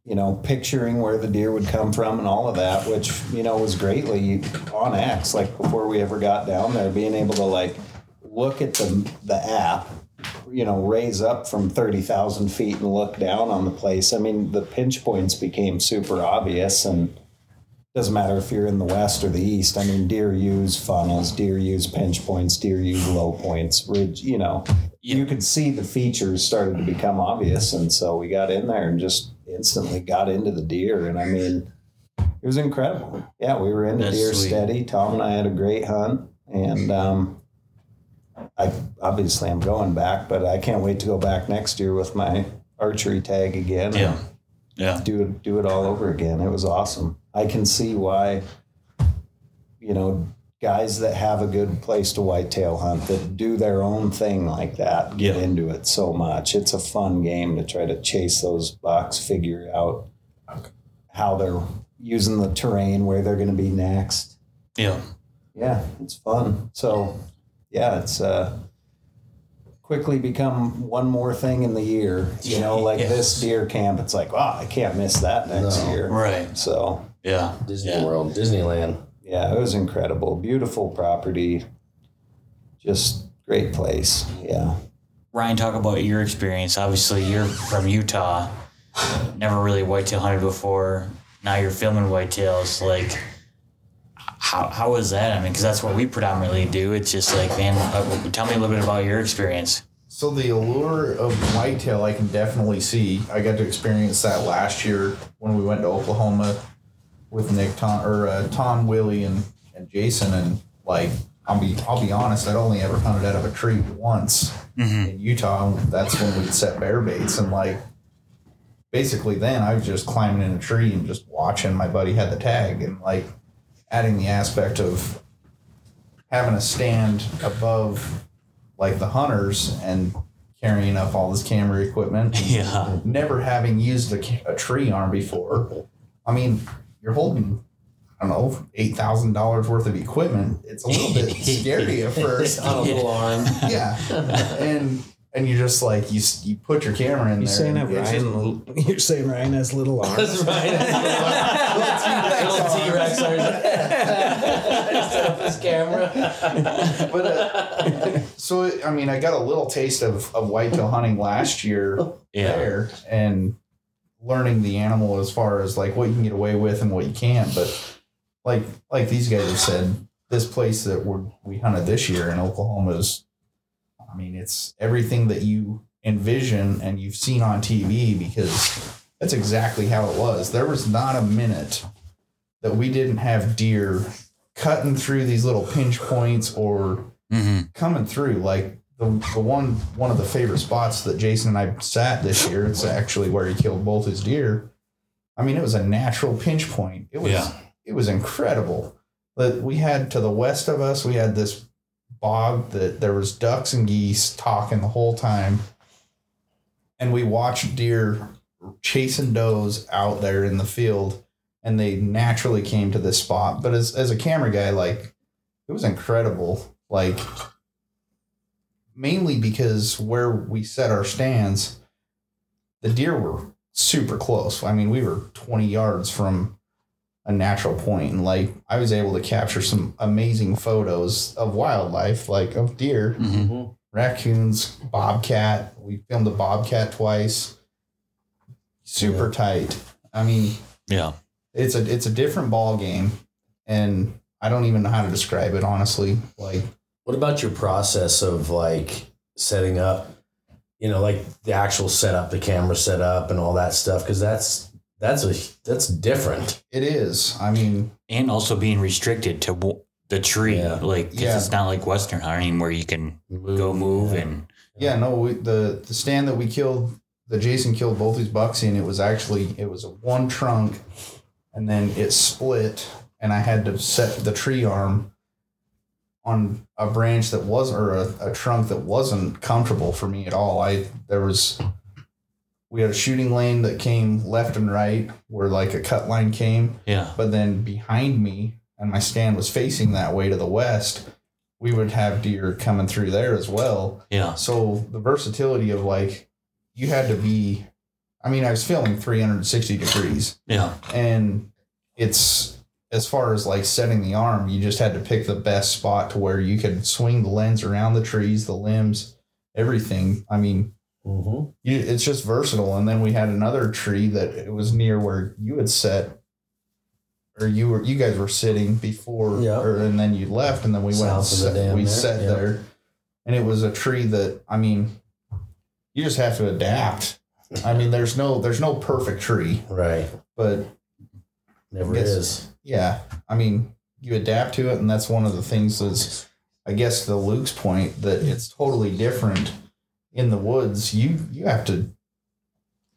you know, picturing where the deer would come from and all of that, which, you know, was greatly on X, like before we ever got down there, being able to like look at the the app, you know, raise up from thirty thousand feet and look down on the place. I mean, the pinch points became super obvious and doesn't matter if you're in the West or the East. I mean, deer use funnels, deer use pinch points, deer use low points, ridge, you know, yeah. you could see the features started to become obvious. And so we got in there and just instantly got into the deer. And I mean, it was incredible. Yeah, we were in the deer sweet. Steady. Tom and I had a great hunt. And um, I obviously I'm going back, but I can't wait to go back next year with my archery tag again. Yeah. Yeah. Do it, do it all over again. It was awesome. I can see why, you know, guys that have a good place to whitetail hunt, that do their own thing like that, get yeah. into it so much. It's a fun game to try to chase those bucks, figure out how they're using the terrain, where they're going to be next. Yeah. Yeah, it's fun. So yeah, it's uh, quickly become one more thing in the year. You know, like yes. this deer camp, it's like, wow, I can't miss that next no. year. Right. So, yeah. Disney yeah. World, Disneyland. Yeah, it was incredible. Beautiful property. Just great place. Yeah. Ryan, talk about your experience. Obviously, you're from Utah. Never really whitetail hunted before. Now you're filming whitetails. Like, how how was that? I mean, because that's what we predominantly do. It's just like, man, uh, tell me a little bit about your experience. So the allure of whitetail, I can definitely see. I got to experience that last year when we went to Oklahoma with Nick, Tom, or uh, Tom, Willie, and, and Jason. And like, I'll be I'll be honest, I'd only ever hunted out of a tree once mm-hmm. in Utah. That's when we'd set bear baits, and like, basically then I was just climbing in a tree and just watching. My buddy had the tag, and like, adding the aspect of having a stand above like the hunters and carrying up all this camera equipment. Yeah. Never having used a, a tree arm before. I mean, you're holding, I don't know, eight thousand dollars worth of equipment. It's a little bit scary at first. On a little arm. Yeah. And... And you're just like, you you put your camera in you're there. Saying that Ryan, just, you're saying Ryan has little arms. That's Ryan has little T-Rex arms. Set up his camera. But, uh, so, I mean, I got a little taste of, of whitetail hunting last year yeah. there, and learning the animal as far as like what you can get away with and what you can't. But like like these guys have said, this place that we're, we hunted this year in Oklahoma is, I mean, it's everything that you envision and you've seen on T V, because that's exactly how it was. There was not a minute that we didn't have deer cutting through these little pinch points or mm-hmm. coming through. Like the, the one one of the favorite spots that Jason and I sat this year, it's actually where he killed both his deer. I mean, it was a natural pinch point. It was yeah. it was incredible. But we had to the west of us, we had this bog that there was ducks and geese talking the whole time, and we watched deer chasing does out there in the field, and they naturally came to this spot. But as as a camera guy, like, it was incredible, like, mainly because where we set our stands, the deer were super close. I mean, we were twenty yards from a natural point, and like, I was able to capture some amazing photos of wildlife, like of deer, mm-hmm. raccoons, bobcat. We filmed a bobcat twice. Super yeah. tight. I mean, yeah, it's a, it's a different ball game, and I don't even know how to describe it, honestly. Like, what about your process of like setting up, you know, like the actual setup, the camera setup and all that stuff? Cause that's, That's a that's different. It is. I mean, and also being restricted to w- the tree, yeah. like because yeah. it's not like Western hunting where you can move, go move yeah. and yeah. No, we, the the stand that we killed, the Jason killed both these bucks in. It was actually it was a one trunk, and then it split, and I had to set the tree arm on a branch that was or a, a trunk that wasn't comfortable for me at all. I there was. We had a shooting lane that came left and right where like a cut line came. Yeah. But then behind me, and my stand was facing that way to the west, we would have deer coming through there as well. Yeah. So the versatility of like, you had to be, I mean, I was filming three sixty degrees. Yeah. And it's as far as like setting the arm, you just had to pick the best spot to where you could swing the lens around the trees, the limbs, everything. I mean, Mm-hmm. You, it's just versatile. And then we had another tree that it was near where you had set, or you were you guys were sitting before, yep. or and then you left, and then we South went set, the we there. sat yep. there, and it was a tree that, I mean, you just have to adapt. I mean, there's no there's no perfect tree, right? But never is. Yeah, I mean, you adapt to it, and that's one of the things that's, I guess, to Luke's point, that it's totally different. In the woods, you, you have to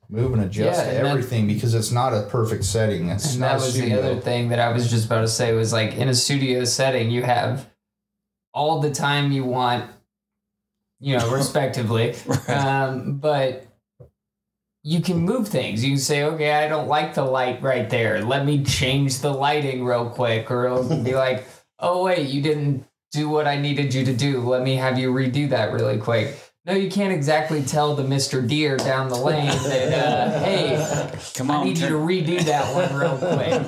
move and adjust yeah, and to everything that, because it's not a perfect setting. It's and not that was studio. The other thing that I was just about to say was like, in a studio setting, you have all the time you want, you know, respectively. Right. Um, but you can move things. You can say, okay, I don't like the light right there. Let me change the lighting real quick. Or it'll be like, oh wait, you didn't do what I needed you to do. Let me have you redo that really quick. No, you can't exactly tell the Mister Deer down the lane that, uh, hey, come on, I need turn. you to redo that one real quick. You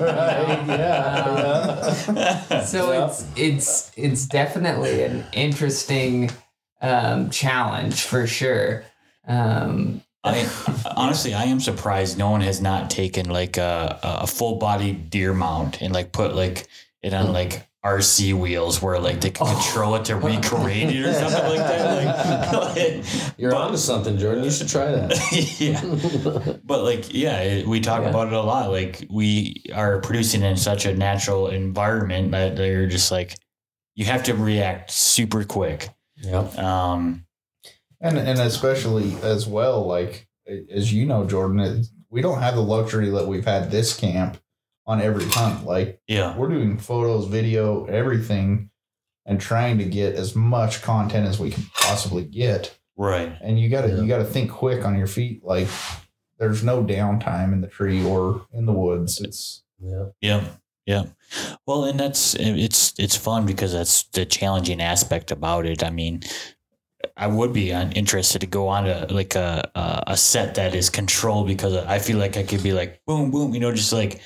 know? yeah, um, yeah. So yeah. it's it's it's definitely an interesting um, challenge for sure. Um, I mean, honestly, I am surprised no one has not taken like a, a full body deer mount and like put like it on like R C wheels where like they can oh. control it to recreate it or something like that. Like, like, You're but, onto something, Jordan. You should try that. yeah. But like, yeah, we talk yeah. about it a lot. Like we are producing in such a natural environment that they're just like, you have to react super quick. Yeah. Um, And and especially as well, like, as you know, Jordan, it, we don't have the luxury that we've had this camp on every hunt. Like, yeah. we're doing photos, video, everything, and trying to get as much content as we can possibly get. Right. And you gotta, yeah. you gotta think quick on your feet. Like, there's no downtime in the tree or in the woods. It's yeah. Yeah. Yeah. Well, and that's, it's, it's fun because that's the challenging aspect about it. I mean, I would be interested to go on to like a a set that is controlled because I feel like I could be like, boom, boom, you know, just like,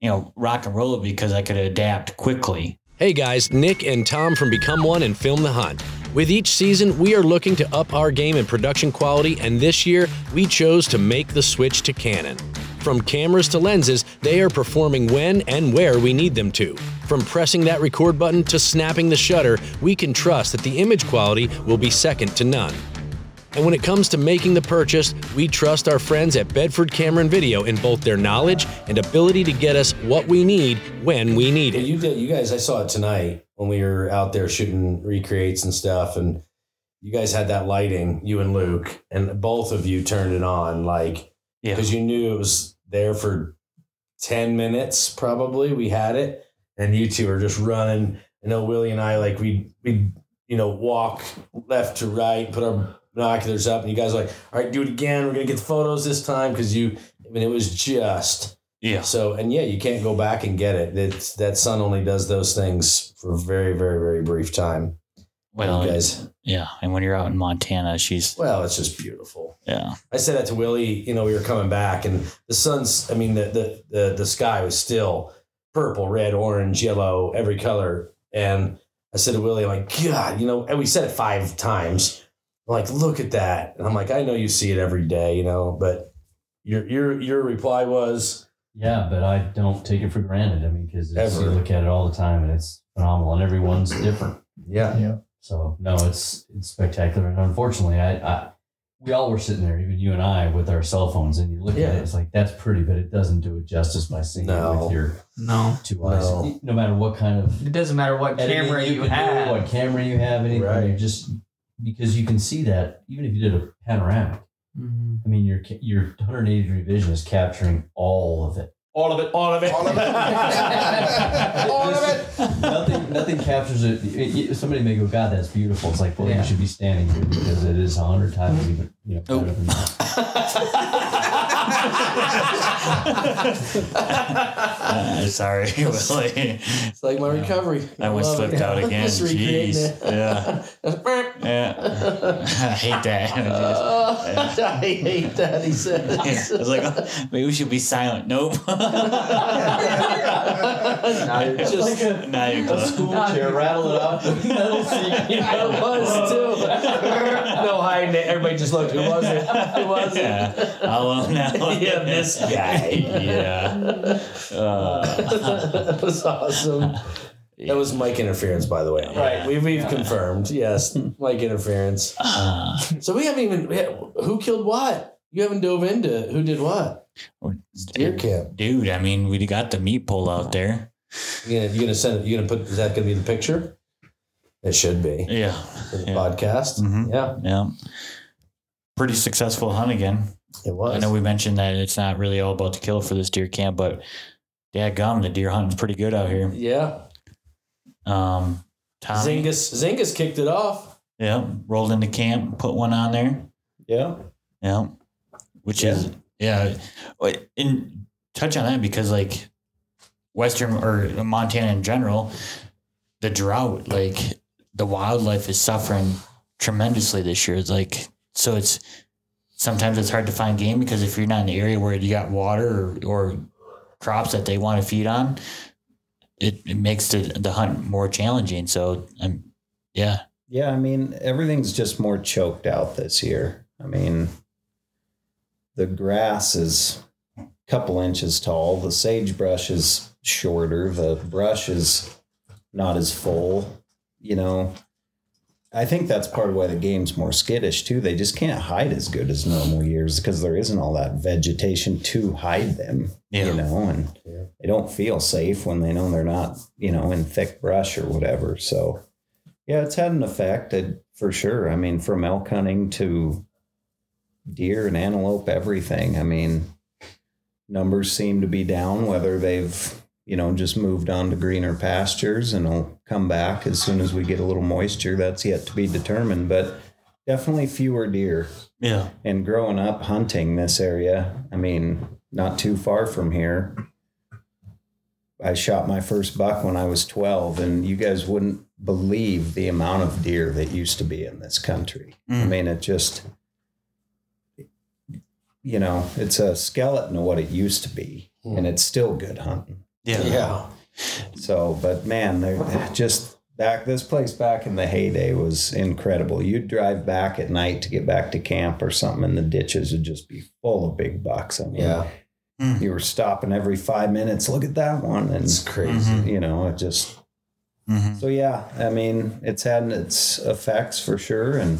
you know, rock and roll it because I could adapt quickly. Hey guys, Nick and Tom from Become One and Film the Hunt. With each season, we are looking to up our game in production quality, and this year we chose to make the switch to Canon. From cameras to lenses, they are performing when and where we need them to. From pressing that record button to snapping the shutter, we can trust that the image quality will be second to none. And when it comes to making the purchase, we trust our friends at Bedford Camera and Video in both their knowledge and ability to get us what we need when we need it. You, did, you guys, I saw it tonight when we were out there shooting recreates and stuff, and you guys had that lighting, you and Luke, and both of you turned it on, like, yeah, because you knew it was there for ten minutes, probably. We had it, and you two are just running. I know Willie and I, like, we, we, you know, walk left to right, put our binoculars up, and you guys are like, all right, do it again. We're going to get the photos this time because you, I mean, it was just. Yeah. So, and yeah, you can't go back and get it. It's, that sun only does those things for a very, very, very brief time. Well, you guys. Yeah. And when you're out in Montana, she's. Well, it's just beautiful. Yeah. I said that to Willie, you know, we were coming back and the sun's, I mean, the, the, the, the sky was still purple, red, orange, yellow, every color. And I said to Willie, I'm like, God, you know, and we said it five times. I'm like, look at that. And I'm like, I know you see it every day, you know, but your, your, your reply was. Yeah, but I don't take it for granted. I mean, because you look at it all the time and it's phenomenal and everyone's different. Yeah. Yeah. So no, it's it's spectacular, and unfortunately, I, I we all were sitting there, even you and I, with our cell phones, and you look yeah. at it, it's like that's pretty, but it doesn't do it justice by seeing no. it with your no two eyes. No. no matter what kind of it doesn't matter what camera you, you have, do, what camera you have, anything. Right. You just because you can see that even if you did a panoramic, mm-hmm. I mean your your one hundred eighty degree vision is capturing all of it. All of it, all of it, all of it, all of it. Nothing, nothing captures it. It, it. Somebody may go, God, that's beautiful. It's like, well, yeah. you should be standing here because it is a hundred times even, you know, better than that. Sorry, Willie. It's like my recovery. I almost slipped it. out again. Jeez. Yeah. yeah. I hate that. Uh, yeah. I hate that. He said. Yeah. I was like, oh, maybe we should be silent. Nope. Now you're just like a, now you're a school chair, rattle it up. You know, it was too. No hiding it. Everybody just looked. Who was it? Who was it? Yeah. I'll own that one. Yeah, this guy. Yeah. Uh. That was awesome. Yeah. That was mic interference, by the way. Yeah. Right. We, we've yeah. confirmed. Yes, mic interference. Uh. So we haven't even. We had, who killed what? You haven't dove into who did what. Deer camp, dude. I mean, we got the meat pole out there. Yeah, you gonna send it? You gonna put? Is that gonna be the picture? It should be. Yeah. For the yeah. podcast. Mm-hmm. Yeah. Yeah. Pretty successful hunt again. It was. I know we mentioned that it's not really all about the kill for this deer camp, but dadgum, the deer hunting's pretty good out here. Yeah. Um, Tommy, Zingas Zingas kicked it off. Yeah, rolled into camp, put one on there. Yeah. Yeah. Which yeah. is. Yeah, and touch on that because like Western or Montana in general, the drought, like the wildlife is suffering tremendously this year. It's like, so it's, sometimes it's hard to find game because if you're not in the area where you got water or, or crops that they want to feed on, it, it makes the, the hunt more challenging. So um, yeah. Yeah. I mean, everything's just more choked out this year. I mean, the grass is a couple inches tall. The sagebrush is shorter. The brush is not as full, you know. I think that's part of why the game's more skittish too. They just can't hide as good as normal years because there isn't all that vegetation to hide them, yeah. you know, and yeah. they don't feel safe when they know they're not, you know, in thick brush or whatever. So yeah, it's had an effect it, for sure. I mean, from elk hunting to deer and antelope, everything. I mean, numbers seem to be down, whether they've, you know, just moved on to greener pastures and will come back as soon as we get a little moisture. That's yet to be determined, but definitely fewer deer. Yeah. And growing up hunting this area, I mean, not too far from here, I shot my first buck when I was twelve, and you guys wouldn't believe the amount of deer that used to be in this country. Mm. I mean, it just, you know, it's a skeleton of what it used to be, mm. and it's still good hunting. Yeah. yeah. So, but man, they're just back. This place back in the heyday was incredible. You'd drive back at night to get back to camp or something, and the ditches would just be full of big bucks. I mean, yeah. mm. you were stopping every five minutes. Look at that one. And, it's crazy. Mm-hmm. You know, it just. Mm-hmm. So yeah, I mean, it's had its effects for sure, and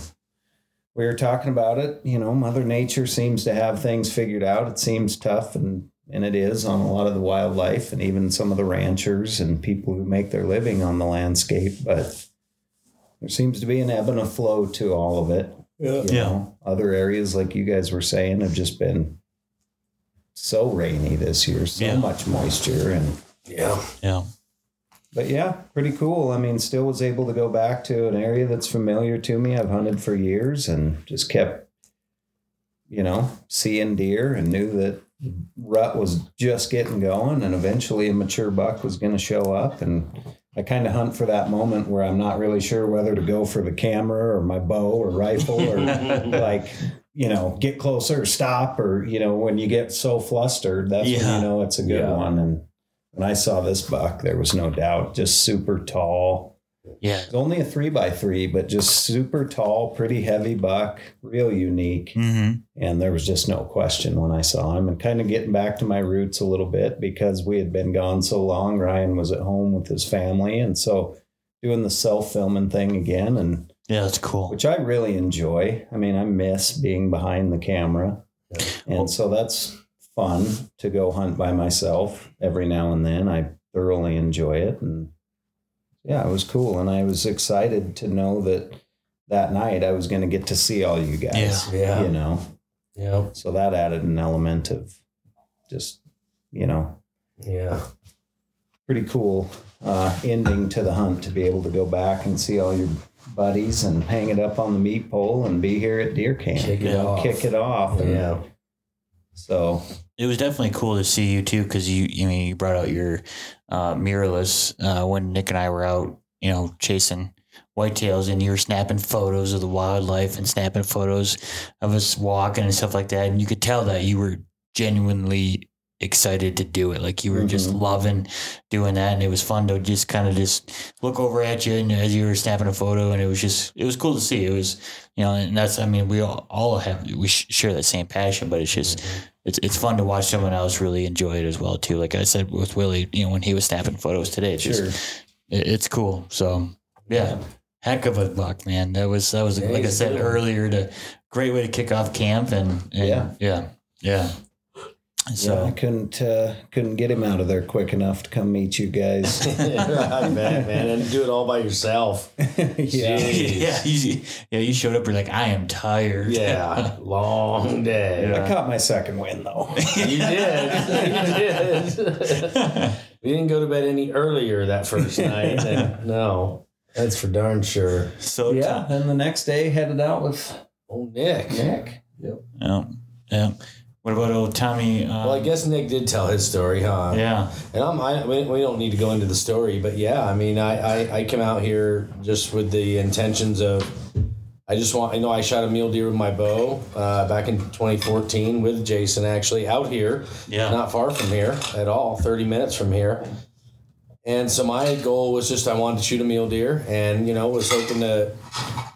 we were talking about it. You know, Mother Nature seems to have things figured out. It seems tough and. And it is on a lot of the wildlife and even some of the ranchers and people who make their living on the landscape. But there seems to be an ebb and a flow to all of it. Yeah. You know, other areas, like you guys were saying, have just been so rainy this year, so yeah. much moisture. And yeah. Yeah. But yeah, pretty cool. I mean, still was able to go back to an area that's familiar to me. I've hunted for years and just kept, you know, seeing deer and knew that rut was just getting going and eventually a mature buck was going to show up. And I kind of hunt for that moment where I'm not really sure whether to go for the camera or my bow or rifle or like, you know, get closer, stop, or, you know, when you get so flustered, that's yeah. when you know it's a good yeah. one. And when I saw this buck, there was no doubt, just super tall. Yeah. It's only a three by three, but just super tall, pretty heavy buck, real unique. Mm-hmm. And there was just no question when I saw him, and kind of getting back to my roots a little bit because we had been gone so long. Ryan was at home with his family. And so doing the self filming thing again. And yeah, that's cool, which I really enjoy. I mean, I miss being behind the camera. And so that's fun to go hunt by myself every now and then. I thoroughly enjoy it. And yeah, it was cool. And I was excited to know that that night I was going to get to see all you guys, yeah, yeah. you know? Yeah. So that added an element of just, you know, yeah, pretty cool uh, ending to the hunt to be able to go back and see all your buddies and hang it up on the meat pole and be here at deer camp. Kick it off. Kick it off. Yeah. And so it was definitely cool to see you too, because you, you mean, you brought out your uh, mirrorless uh, when Nick and I were out, you know, chasing whitetails, and you were snapping photos of the wildlife and snapping photos of us walking and stuff like that. And you could tell that you were genuinely excited to do it. Like you were mm-hmm. just loving doing that. And it was fun to just kind of just look over at you and as you were snapping a photo, and it was just, it was cool to see. It was, you know, and that's, I mean, we all, all have, we share that same passion, but it's just, mm-hmm. It's it's fun to watch someone else really enjoy it as well too. Like I said with Willie, you know, when he was snapping photos today, it's sure. just it, it's cool. So yeah, yeah, heck of a buck, man. That was that was yeah, like I said good. earlier, the great way to kick off camp and, and yeah, yeah, yeah. So yeah, I couldn't uh, couldn't get him out of there quick enough to come meet you guys. Right, man, man, and do it all by yourself. yeah, yeah you, yeah. you showed up. You're like, I am tired. Yeah, long day. Yeah. I caught my second win though. You did. You did. We didn't go to bed any earlier that first night. And no, that's for darn sure. So yeah, t- and the next day headed out with old Nick. Nick. Yep. Yeah. Yeah. What about old Tommy? Um, well, I guess Nick did tell his story, huh? Yeah. And I'm, I, we, we don't need to go into the story, but yeah, I mean, I, I, I came out here just with the intentions of, I just want, I know I shot a mule deer with my bow uh, back in twenty fourteen with Jason, actually, out here. Yeah. Not far from here at all, thirty minutes from here. And so my goal was just I wanted to shoot a mule deer and, you know, was hoping to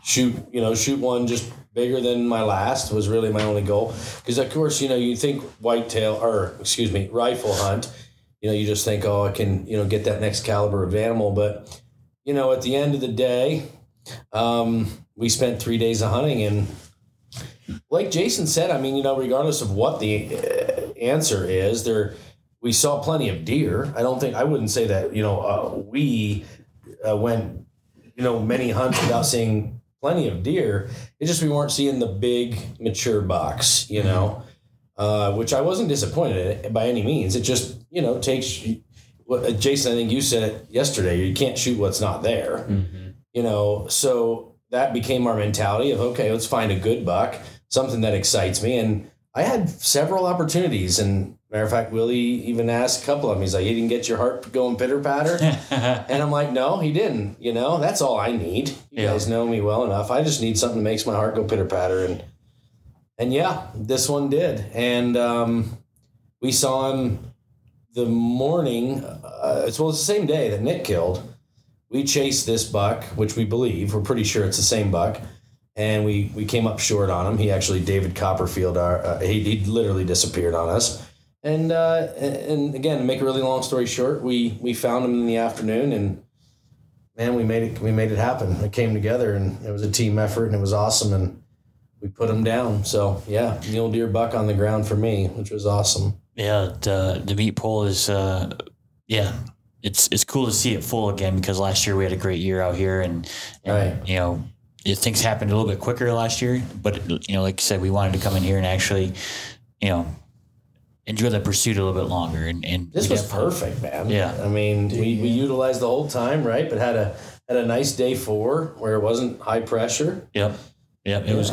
shoot, you know, shoot one just bigger than my last was really my only goal. Because, of course, you know, you think whitetail or, excuse me, rifle hunt, you know, you just think, oh, I can, you know, get that next caliber of animal. But, you know, at the end of the day, um, we spent three days of hunting. And like Jason said, I mean, you know, regardless of what the answer is, there we saw plenty of deer. I don't think, I wouldn't say that, you know, uh, we uh, went, you know, many hunts without seeing plenty of deer. It just, we weren't seeing the big mature bucks, you know, uh, which I wasn't disappointed in by any means. It just, you know, takes what Jason, I think you said it yesterday, you can't shoot what's not there, mm-hmm. you know? So that became our mentality of, okay, let's find a good buck, something that excites me. And I had several opportunities, and matter of fact, Willie even asked a couple of them. He's like, "You didn't get your heart going pitter patter," and I'm like, "No, he didn't." You know, that's all I need. You yeah. guys know me well enough. I just need something that makes my heart go pitter patter, and and yeah, this one did. And um, we saw him the morning. Uh, it's well, it's the same day that Nick killed. We chased this buck, which we believe we're pretty sure it's the same buck. And we, we came up short on him. He actually, David Copperfield, our, uh, he, he literally disappeared on us. And uh, and again, to make a really long story short, we, we found him in the afternoon, and man, we made it we made it happen. It came together, and it was a team effort, and it was awesome, and we put him down. So yeah, mule deer buck on the ground for me, which was awesome. Yeah, the the meat pole is uh, yeah. It's it's cool to see it full again, because last year we had a great year out here, and, and right. you know. Things happened a little bit quicker last year, but, you know, like you said, we wanted to come in here and actually, you know, enjoy the pursuit a little bit longer. And, and this was perfect, man. Yeah. I mean, we, we utilized the whole time, right? But had a had a nice day four where it wasn't high pressure. Yep. Yep. It yeah. was.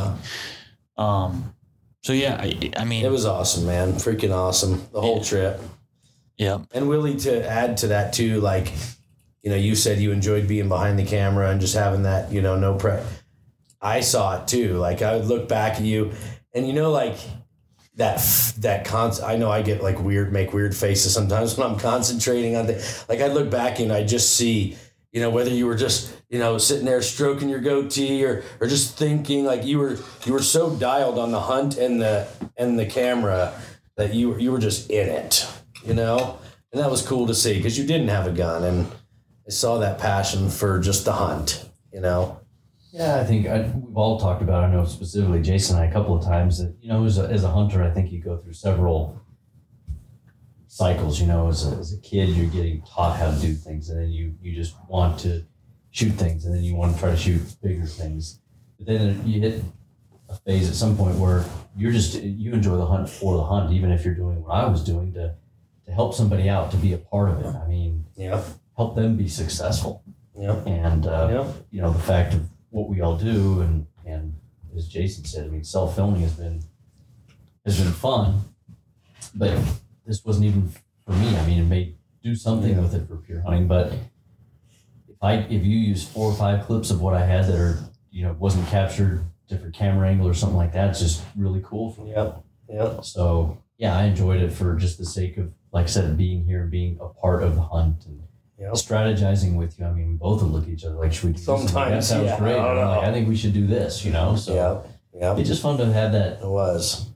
Um. So, yeah, I, I mean. It was awesome, man. Freaking awesome. The whole yeah. trip. Yeah. And Willie, to add to that, too, like, you know, you said you enjoyed being behind the camera and just having that, you know, no prep. I saw it too. Like, I would look back at you, and you know, like that, that cons, I know I get like weird, make weird faces sometimes when I'm concentrating on the, like I look back and I just see, you know, whether you were just, you know, sitting there stroking your goatee or, or just thinking, like you were, you were so dialed on the hunt and the, and the camera that you, you were just in it, you know, and that was cool to see, because you didn't have a gun, and I saw that passion for just the hunt, you know? Yeah, I think I, we've all talked about, I know specifically Jason and I a couple of times, that, you know, as a, as a hunter, I think you go through several cycles, you know, as a, as a kid, you're getting taught how to do things, and then you, you just want to shoot things, and then you want to try to shoot bigger things. But then you hit a phase at some point where you're just, you enjoy the hunt for the hunt, even if you're doing what I was doing to, to help somebody out, to be a part of it. I mean, yeah. help them be successful. Yeah. And, uh, yeah. you know, the fact of what we all do, and and as Jason said, I mean, self-filming has been has been fun, but this wasn't even for me. I mean, it may do something yeah. with it for Pure Hunting, but if I if you use four or five clips of what I had that are, you know, wasn't captured, different camera angle or something like that, it's just really cool for me. Yeah. Yeah. So yeah, I enjoyed it for just the sake of, like I said, being here and being a part of the hunt, and Yep. strategizing with you. I mean, we both would look at each other like, should we do sometimes something? That sounds yeah, great. I, like, I think we should do this, you know? So yep, yep. it's just fun to have that. It was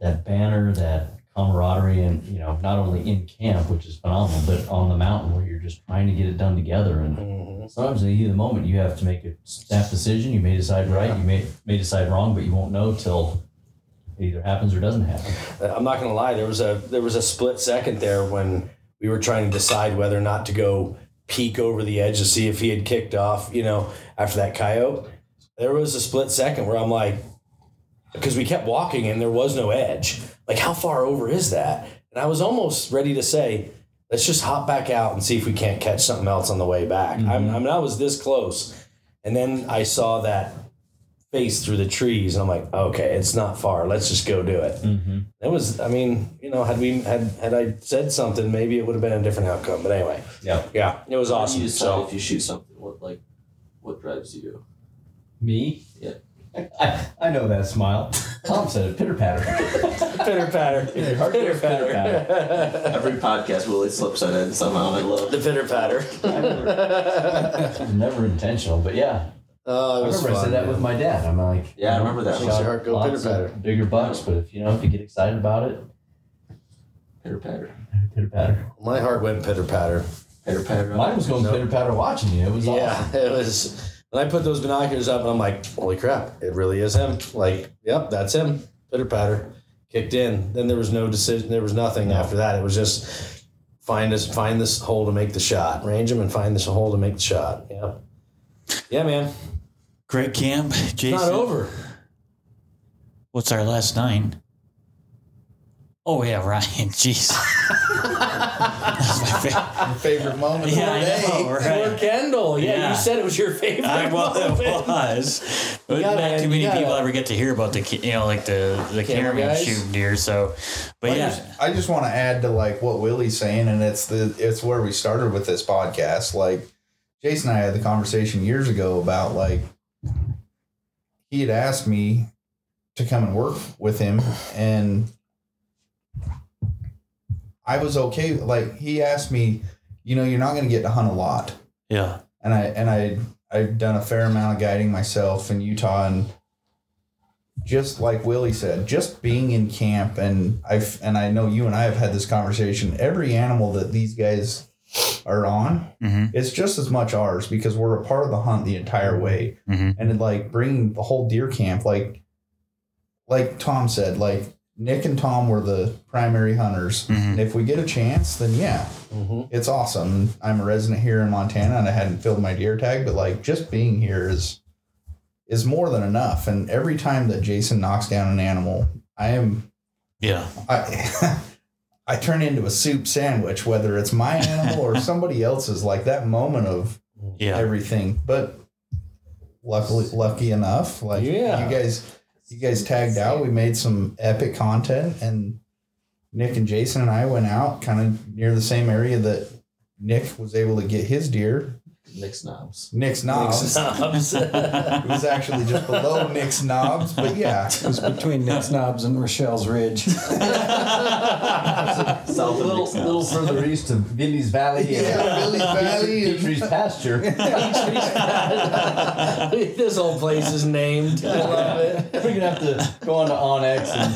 that banner, that camaraderie, and, you know, not only in camp, which is phenomenal, but on the mountain where you're just trying to get it done together. And mm-hmm. sometimes in the heat of the moment, you have to make a snap decision. You may decide right, yeah. you may, may decide wrong, but you won't know till it either happens or doesn't happen. I'm not going to lie. There was a, there was a split second there when we were trying to decide whether or not to go peek over the edge to see if he had kicked off, you know, after that coyote. There was a split second where I'm like, because we kept walking and there was no edge. Like, how far over is that? And I was almost ready to say, let's just hop back out and see if we can't catch something else on the way back. Mm-hmm. I'm, I mean, I was this close. And then I saw that face through the trees. And I'm like, okay, it's not far. Let's just go do it. Mm-hmm. It was, I mean, you know, had we had had I said something, maybe it would have been a different outcome. But anyway, yeah, yeah, it was awesome. You decide so if you shoot something, what like what drives you? Me? Yeah. I, I know that smile. Tom said it, pitter patter. Pitter patter. Pitter patter. Every podcast, Willie slips it in somehow. I love the pitter patter. It was never intentional, but yeah. Oh, it was I remember fun, I said that man. With my dad. I'm like, yeah, you know, I remember that. Makes your heart go pitter patter. Bigger bucks, but if you know if you get excited about it, pitter patter, pitter patter. My heart went pitter patter, pitter patter. Mine was going nope. pitter patter watching you. It was yeah, awesome. It was. And I put those binoculars up, and I'm like, holy crap, it really is him. Like, yep, that's him. Pitter-patter. Kicked in. Then there was no decision. There was nothing no. after that. It was just find this, find this hole to make the shot. Range him and find this hole to make the shot. Yeah. Yeah, man. Great camp. Jason. It's not over. What's our last nine? Oh, yeah, Ryan. Jeez. That's my favorite, favorite moment yeah, of the day. I know, right? Or Kendall. Yeah, yeah, you said it was your favorite. I was. Moment. It was. But gotta, not too many gotta, people ever get to hear about the you know like the the cameraman shooting deer. So, but I yeah, just, I just want to add to like what Willie's saying, and it's the it's where we started with this podcast. Like Jason and I had the conversation years ago about like he had asked me to come and work with him and. I was okay. Like he asked me, you know, you're not going to get to hunt a lot. Yeah. And I, and I, I've done a fair amount of guiding myself in Utah and just like Willie said, just being in camp and I've, and I know you and I have had this conversation, every animal that these guys are on, mm-hmm. it's just as much ours because we're a part of the hunt the entire way. Mm-hmm. And it, like bringing the whole deer camp, like, like Tom said, like, Nick and Tom were the primary hunters. Mm-hmm. And if we get a chance, then yeah, mm-hmm. it's awesome. I'm a resident here in Montana and I hadn't filled my deer tag, but like just being here is, is more than enough. And every time that Jason knocks down an animal, I am, yeah, I, I turn into a soup sandwich, whether it's my animal or somebody else's, like that moment of yeah. everything, but luckily, lucky enough, like yeah. you guys, You guys tagged out. We made some epic content, and Nick and Jason and I went out kind of near the same area that Nick was able to get his deer. Nick's Knobs. Nick's Knobs. Nick's Knobs. It was actually just below Nick's Knobs, but yeah. It was between Nick's Knobs and Rochelle's Ridge. a little, little further east of Billy's Valley. Yeah, Billy's Valley. And Petrie's pasture. This whole place is named. I love it. We're going to have to go on to Onyx and,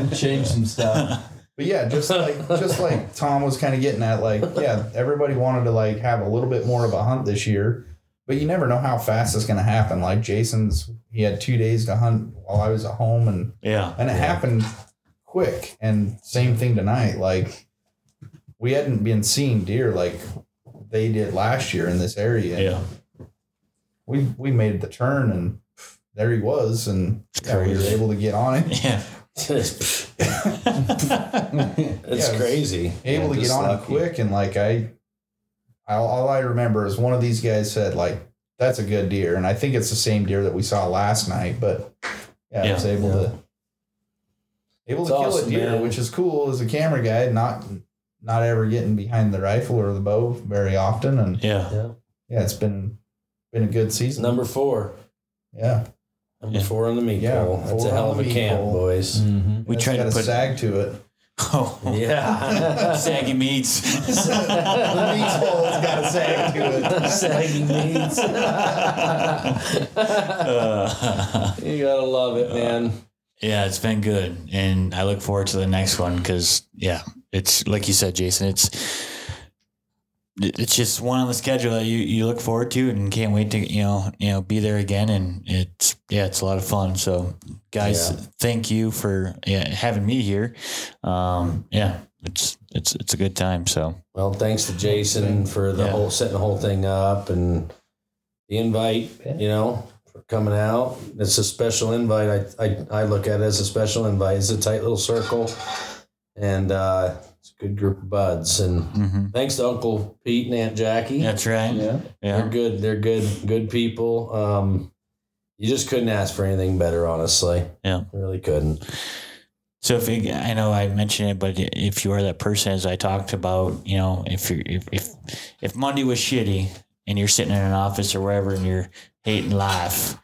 and change some stuff. But yeah, just like just like Tom was kind of getting at, like, yeah, everybody wanted to like have a little bit more of a hunt this year, but you never know how fast it's going to happen. Like Jason's, he had two days to hunt while I was at home, and yeah, and it yeah. happened quick. And same thing tonight. Like we hadn't been seeing deer like they did last year in this area. Yeah, we we made the turn, and there he was, and yeah, we were able to get on it. Yeah. It's yeah, crazy. Able yeah, to get on lucky. It quick and like I, I, all I remember is one of these guys said like that's a good deer, and I think it's the same deer that we saw last night. But yeah, yeah. I was able yeah. to able it's to kill awesome, a deer, man. Which is cool as a camera guy. Not not ever getting behind the rifle or the bow very often, and yeah, yeah, yeah it's been been a good season. Number four, yeah. Number yeah. four on the meat yeah, pole. That's a hell of a camp, pole. Boys. Mm-hmm. We tried to put a sag to it. Oh yeah, saggy meats. The meat pole's got a sag to it. Saggy meats. uh, you gotta love it, man. Uh, yeah, it's been good, and I look forward to the next one because yeah, it's like you said, Jason. It's it's just one on the schedule that you, you look forward to and can't wait to, you know, you know, be there again. And it's, yeah, it's a lot of fun. So guys, yeah. thank you for yeah, having me here. Um, yeah, it's, it's, it's a good time. So, well, thanks to Jason for the yeah. whole setting the whole thing up and the invite, you know, for coming out. It's a special invite. I, I, I look at it as a special invite. It's a tight little circle and, uh, it's a good group of buds, and mm-hmm. thanks to Uncle Pete and Aunt Jackie. That's right. Yeah, yeah. They're good. They're good. Good people. Um, you just couldn't ask for anything better, honestly. Yeah. Really couldn't. So if it, I know I mentioned it, but if you are that person, as I talked about, you know, if you're, if, if, if Monday was shitty and you're sitting in an office or wherever and you're hating life,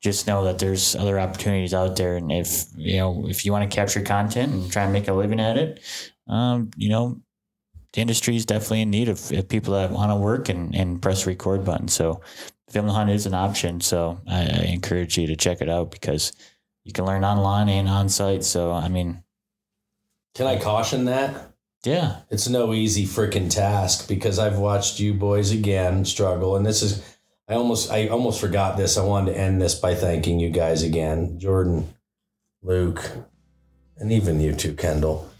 just know that there's other opportunities out there. And if, you know, if you want to capture content and try and make a living at it, um, you know, the industry is definitely in need of, of people that want to work and, and press the record button. So Film the Hunt is an option. So I, I encourage you to check it out because you can learn online and on site. So, I mean, can I caution that? Yeah. It's no easy freaking task because I've watched you boys again struggle. And this is, I almost, I almost forgot this. I wanted to end this by thanking you guys again, Jordan, Luke, and even you two, Kendall.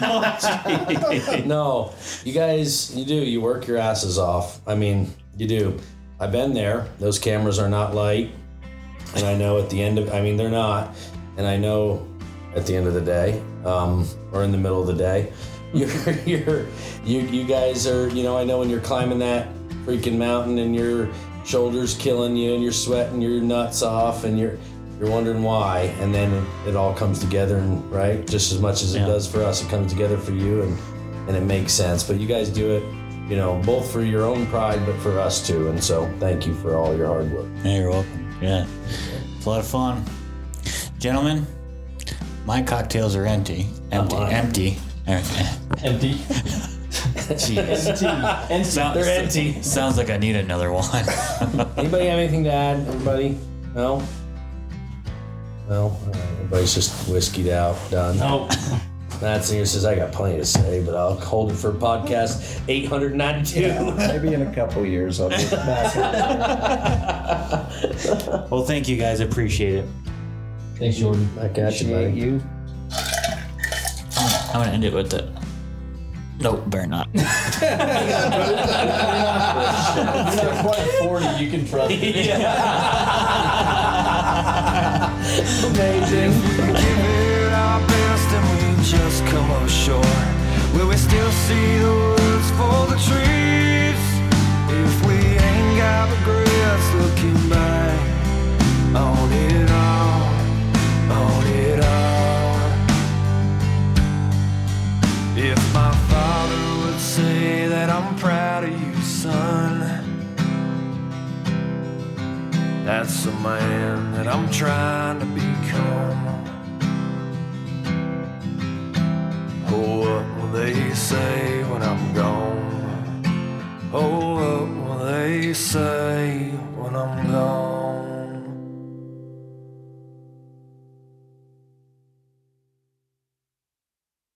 No, you guys, you do, you work your asses off. I mean, you do. I've been there. Those cameras are not light. And I know at the end of, I mean, they're not. And I know at the end of the day, um, or in the middle of the day, you're, you're, you, you guys are, you know, I know when you're climbing that freaking mountain and your shoulders killing you and you're sweating your nuts off and you're, you're wondering why, and then it, it all comes together, and right, just as much as it yeah. does for us, it comes together for you, and, and it makes sense. But you guys do it, you know, both for your own pride, but for us too. And so, thank you for all your hard work. Yeah, you're welcome. Yeah, it's a lot of fun, gentlemen. My cocktails are empty, empty, uh-huh. empty, empty. Jeez. Empty. Empty. Sounds, They're empty. Sounds like I need another one. Anybody have anything to add? Everybody? No. Well, uh, everybody's just whiskeyed out, done. Nope. Matzinger says, I got plenty to say, but I'll hold it for podcast eight hundred ninety-two. Yeah, maybe in a couple years I'll get back. Well, thank you guys. I appreciate it. Thanks, Jordan. I got appreciate you, buddy. You. I'm going to end it with the... Nope, better not. You're not quite forty, you can trust me. Amazing. We give it our best and we just come ashore. Will we still see the woods for the trees? If we ain't got regrets looking back on it all, on it all. If my father would say that I'm proud of you, son, that's the man that I'm trying to become. Oh, what will they say when I'm gone? Oh, what will they say when I'm gone?